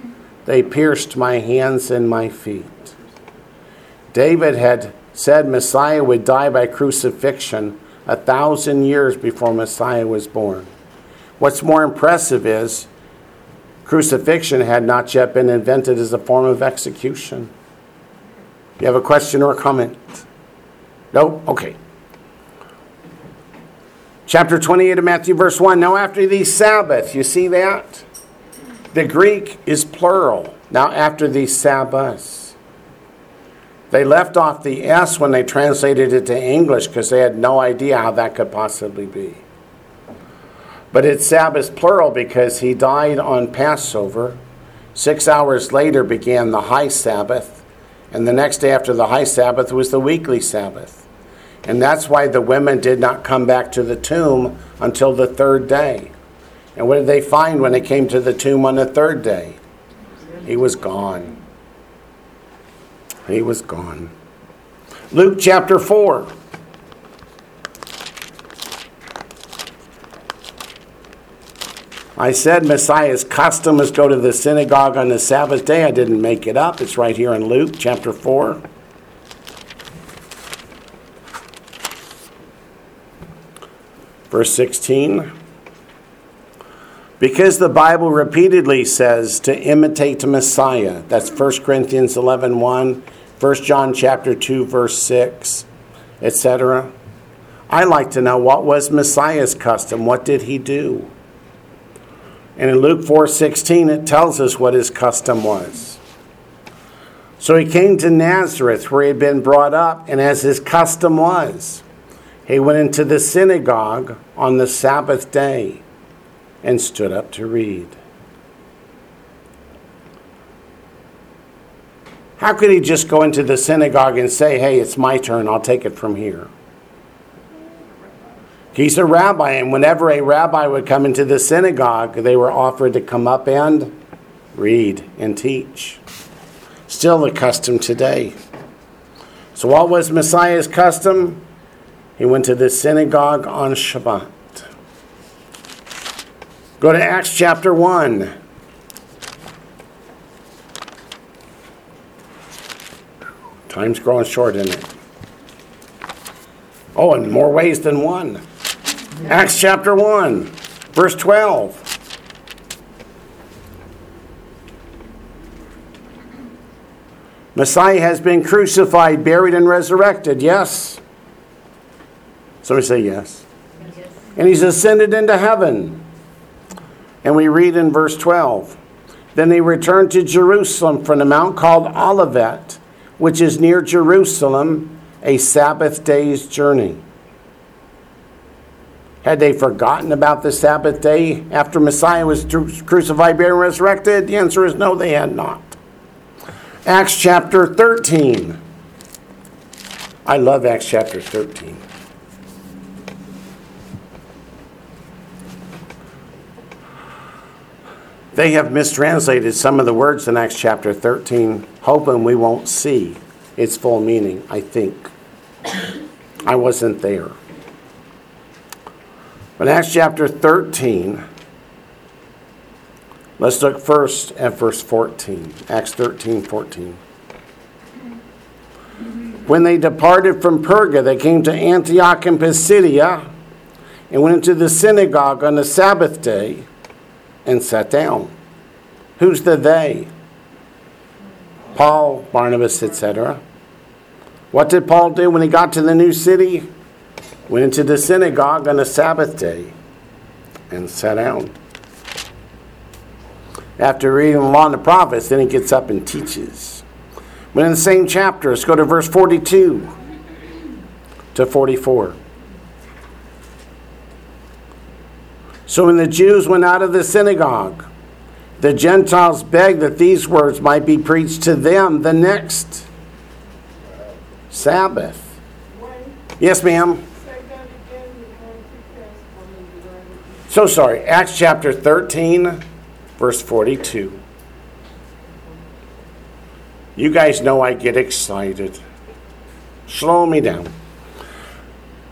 "They pierced my hands and my feet." David had said Messiah would die by crucifixion 1,000 years before Messiah was born. What's more impressive is crucifixion had not yet been invented as a form of execution. You have a question or a comment? No? Okay. Chapter 28 of Matthew, verse 1. Now after the Sabbath, you see that? The Greek is plural. Now after the Sabbaths. They left off the S when they translated it to English because they had no idea how that could possibly be. But it's Sabbath plural because he died on Passover. 6 hours later began the High Sabbath. And the next day after the High Sabbath was the weekly Sabbath. And that's why the women did not come back to the tomb until the third day. And what did they find when they came to the tomb on the third day? He was gone. He was gone. Luke chapter 4. I said Messiah's custom is go to the synagogue on the Sabbath day. I didn't make it up. It's right here in Luke chapter 4. Verse 16. Because the Bible repeatedly says to imitate Messiah. That's 1 Corinthians 11:1, 1 John chapter 2, verse 6, etc. I like to know, what was Messiah's custom? What did he do? And in Luke 4:16, it tells us what his custom was. So he came to Nazareth, where he had been brought up, and as his custom was, he went into the synagogue on the Sabbath day and stood up to read. How could he just go into the synagogue and say, hey, it's my turn, I'll take it from here? He's a rabbi, and whenever a rabbi would come into the synagogue, they were offered to come up and read and teach. Still the custom today. So what was Messiah's custom? He went to the synagogue on Shabbat. Go to Acts chapter 1. Time's growing short, isn't it? Oh, in more ways than one. Yeah. Acts chapter 1, verse 12. Messiah has been crucified, buried, and resurrected. Yes. Somebody say yes. Yes. And he's ascended into heaven. And we read in verse 12, then he returned to Jerusalem from the mount called Olivet, which is near Jerusalem, a Sabbath day's journey. Had they forgotten about the Sabbath day after Messiah was crucified, buried, and resurrected? The answer is no, they had not. Acts chapter 13. I love Acts chapter 13. They have mistranslated some of the words in Acts chapter 13, hoping we won't see its full meaning, I think. I wasn't there. But Acts chapter 13, let's look first at verse 14. Acts 13:14. When they departed from Perga, they came to Antioch and Pisidia and went into the synagogue on the Sabbath day and sat down. Who's the they? Paul, Barnabas, etc. What did Paul do when he got to the new city? Went into the synagogue on the Sabbath day and sat down. After reading the law and the prophets, then he gets up and teaches. But in the same chapter, let's go to verse 42 to 44. So when the Jews went out of the synagogue, the Gentiles begged that these words might be preached to them the next Sabbath. Yes, ma'am? So sorry, Acts chapter 13, verse 42. You guys know I get excited. Slow me down.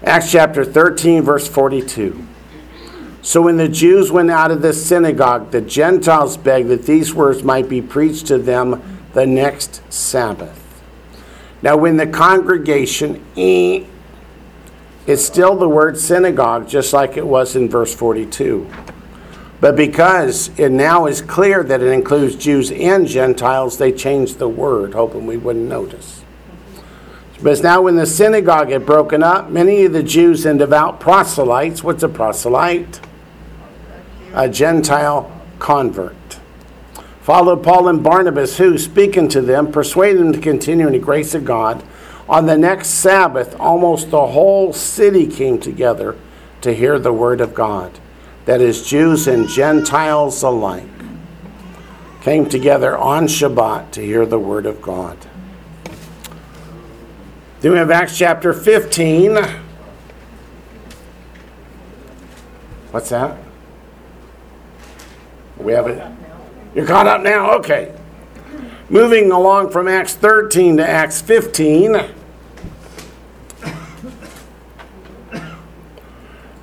Acts chapter 13, verse 42. So when the Jews went out of the synagogue, the Gentiles begged that these words might be preached to them the next Sabbath. Now when the congregation, it's still the word synagogue, just like it was in verse 42. But because it now is clear that it includes Jews and Gentiles, they changed the word, hoping we wouldn't notice. But now when the synagogue had broken up, many of the Jews and devout proselytes, what's a proselyte? A Gentile convert. Followed Paul and Barnabas, who, speaking to them, persuaded them to continue in the grace of God. On the next Sabbath, almost the whole city came together to hear the word of God. That is, Jews and Gentiles alike came together on Shabbat to hear the word of God. Then we have Acts chapter 15. What's that? We have it. You're caught up now? Okay. Moving along from Acts 13 to Acts 15.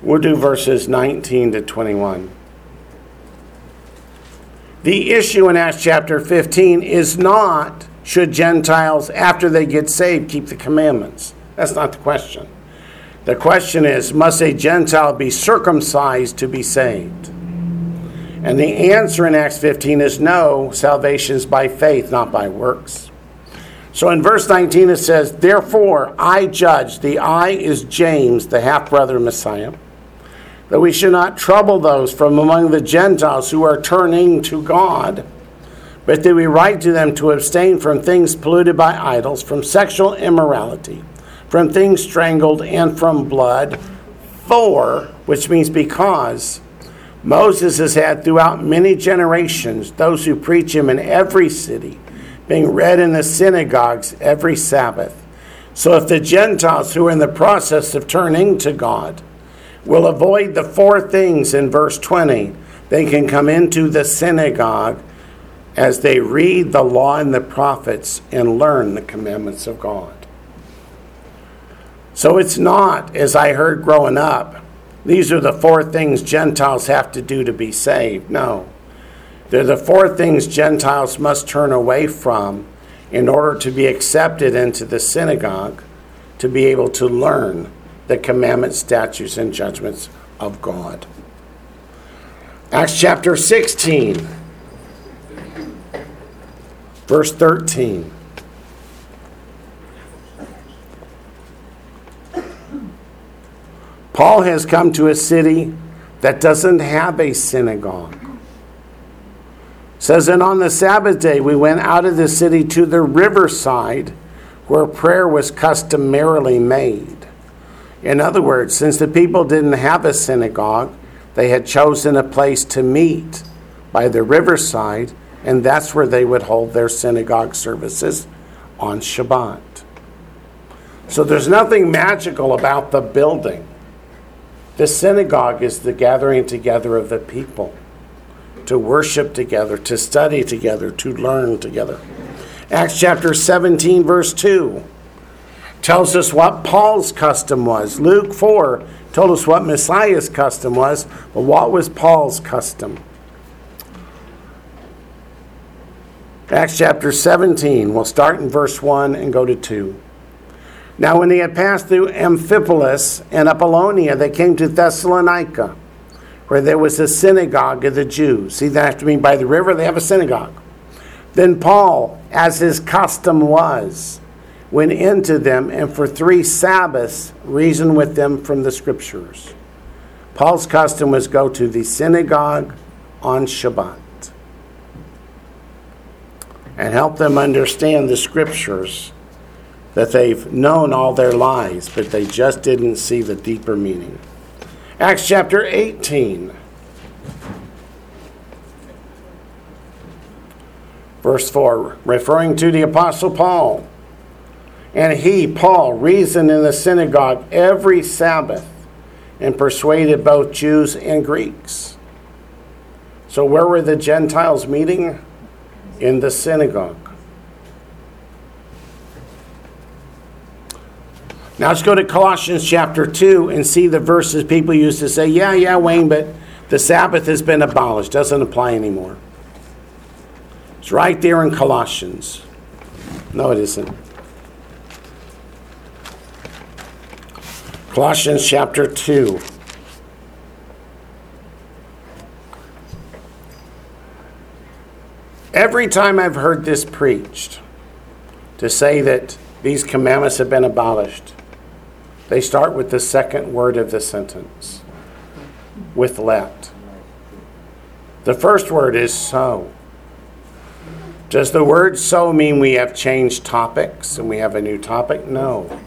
We'll do verses 19 to 21. The issue in Acts chapter 15 is not should Gentiles, after they get saved, keep the commandments. That's not the question. The question is, must a Gentile be circumcised to be saved? And the answer in Acts 15 is no, salvation is by faith, not by works. So in verse 19 it says, therefore I judge, the I is James, the half-brother of Messiah, that we should not trouble those from among the Gentiles who are turning to God, but that we write to them to abstain from things polluted by idols, from sexual immorality, from things strangled, and from blood, for, which means because, Moses has had throughout many generations those who preach him in every city, being read in the synagogues every Sabbath. So if the Gentiles who are in the process of turning to God will avoid the four things in verse 20, they can come into the synagogue as they read the law and the prophets and learn the commandments of God. So it's not, as I heard growing up, these are the four things Gentiles have to do to be saved. No. They're the four things Gentiles must turn away from in order to be accepted into the synagogue, to be able to learn the commandments, statutes, and judgments of God. Acts chapter 16, verse 13. Paul has come to a city that doesn't have a synagogue. It says, and on the Sabbath day we went out of the city to the riverside where prayer was customarily made. In other words, since the people didn't have a synagogue, they had chosen a place to meet by the riverside, and that's where they would hold their synagogue services on Shabbat. So there's nothing magical about the building. The synagogue is the gathering together of the people to worship together, to study together, to learn together. Acts chapter 17, verse 2 tells us what Paul's custom was. Luke 4 told us what Messiah's custom was, but what was Paul's custom? Acts chapter 17, we'll start in verse 1 and go to 2. Now, when they had passed through Amphipolis and Apollonia, they came to Thessalonica, where there was a synagogue of the Jews. See, that has to mean by the river, they have a synagogue. Then Paul, as his custom was, went into them and for 3 Sabbaths reasoned with them from the Scriptures. Paul's custom was go to the synagogue on Shabbat and help them understand the Scriptures that they've known all their lives, but they just didn't see the deeper meaning. Acts chapter 18, verse 4, referring to the Apostle Paul. And he, Paul, reasoned in the synagogue every Sabbath and persuaded both Jews and Greeks. So where were the Gentiles meeting? In the synagogue. Now let's go to Colossians chapter 2 and see the verses people used to say, yeah, Wayne, but the Sabbath has been abolished. Doesn't apply anymore. It's right there in Colossians. No, it isn't. Colossians chapter 2. Every time I've heard this preached, to say that these commandments have been abolished, they start with the second word of the sentence, with let. The first word is so. Does the word so mean we have changed topics and we have a new topic? No.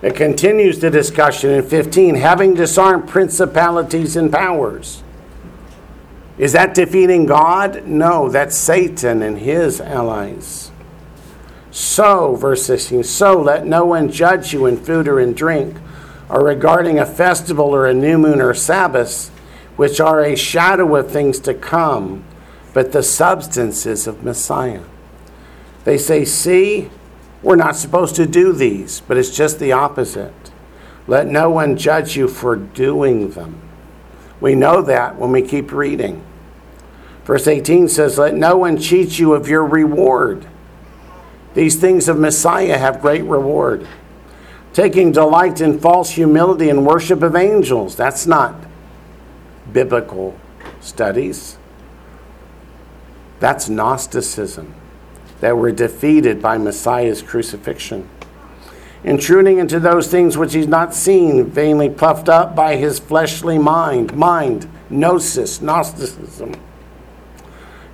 It continues the discussion in 15, having disarmed principalities and powers. Is that defeating God? No, that's Satan and his allies. So, verse 16, so let no one judge you in food or in drink, or regarding a festival or a new moon or Sabbaths, which are a shadow of things to come, but the substances of Messiah. They say, see, we're not supposed to do these, but it's just the opposite. Let no one judge you for doing them. We know that when we keep reading. Verse 18 says, let no one cheat you of your reward. These things of Messiah have great reward. Taking delight in false humility and worship of angels. That's not biblical studies. That's Gnosticism that were defeated by Messiah's crucifixion. Intruding into those things which he's not seen, vainly puffed up by his fleshly mind, gnosis, Gnosticism.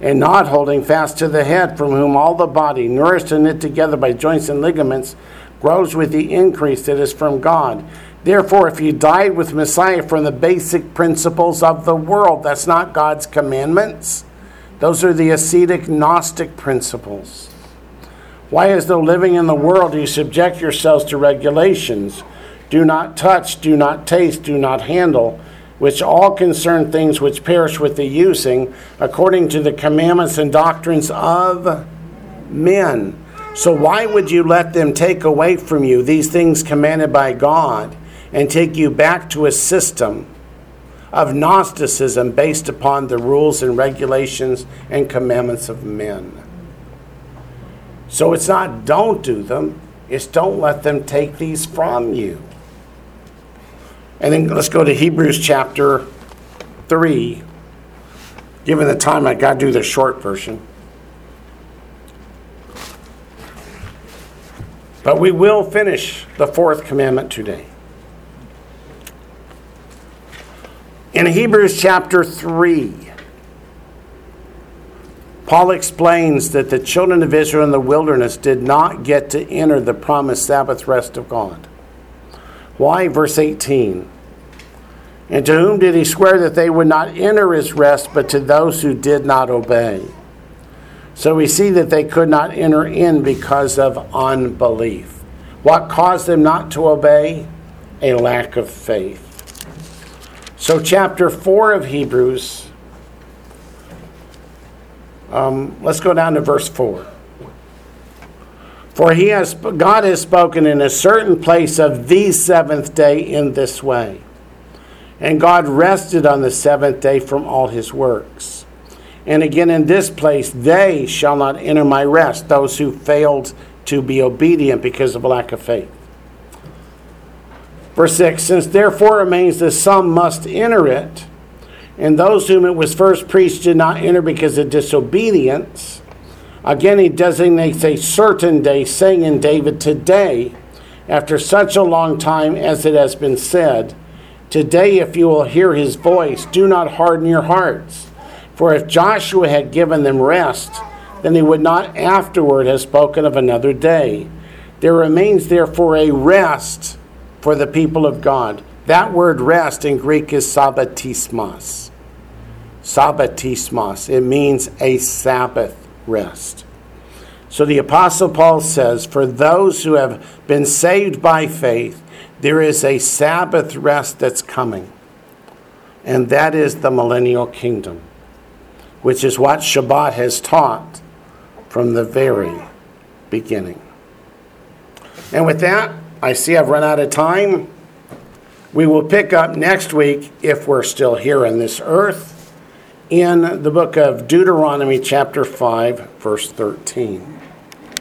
And not holding fast to the head, from whom all the body, nourished and knit together by joints and ligaments, grows with the increase that is from God. Therefore, if you died with Messiah from the basic principles of the world, that's not God's commandments. Those are the ascetic Gnostic principles. Why, as though living in the world, do you subject yourselves to regulations? Do not touch, do not taste, do not handle, which all concern things which perish with the using, according to the commandments and doctrines of men. So why would you let them take away from you these things commanded by God and take you back to a system of Gnosticism based upon the rules and regulations and commandments of men? So it's not don't do them, it's don't let them take these from you. And then let's go to Hebrews chapter 3. Given the time, I got to do the short version. But we will finish the fourth commandment today. In Hebrews chapter 3, Paul explains that the children of Israel in the wilderness did not get to enter the promised Sabbath rest of God. Why? Verse 18. And to whom did he swear that they would not enter his rest, but to those who did not obey? So we see that they could not enter in because of unbelief. What caused them not to obey? A lack of faith. So chapter 4 of Hebrews, let's go down to verse 4. For God has spoken in a certain place of the seventh day in this way. And God rested on the seventh day from all his works. And again in this place, they shall not enter my rest, those who failed to be obedient because of lack of faith. Verse 6, since therefore remains that some must enter it, and those whom it was first preached did not enter because of disobedience, again, he designates a certain day, saying in David, today, after such a long time as it has been said, today if you will hear his voice, do not harden your hearts. For if Joshua had given them rest, then he would not afterward have spoken of another day. There remains therefore a rest for the people of God. That word rest in Greek is sabbatismos. Sabbatismos. It means a Sabbath rest. So the Apostle Paul says, for those who have been saved by faith, there is a Sabbath rest that's coming. And that is the millennial kingdom, which is what Shabbat has taught from the very beginning. And with that, I see I've run out of time. We will pick up next week, if we're still here on this earth, in the book of Deuteronomy chapter 5, verse 13.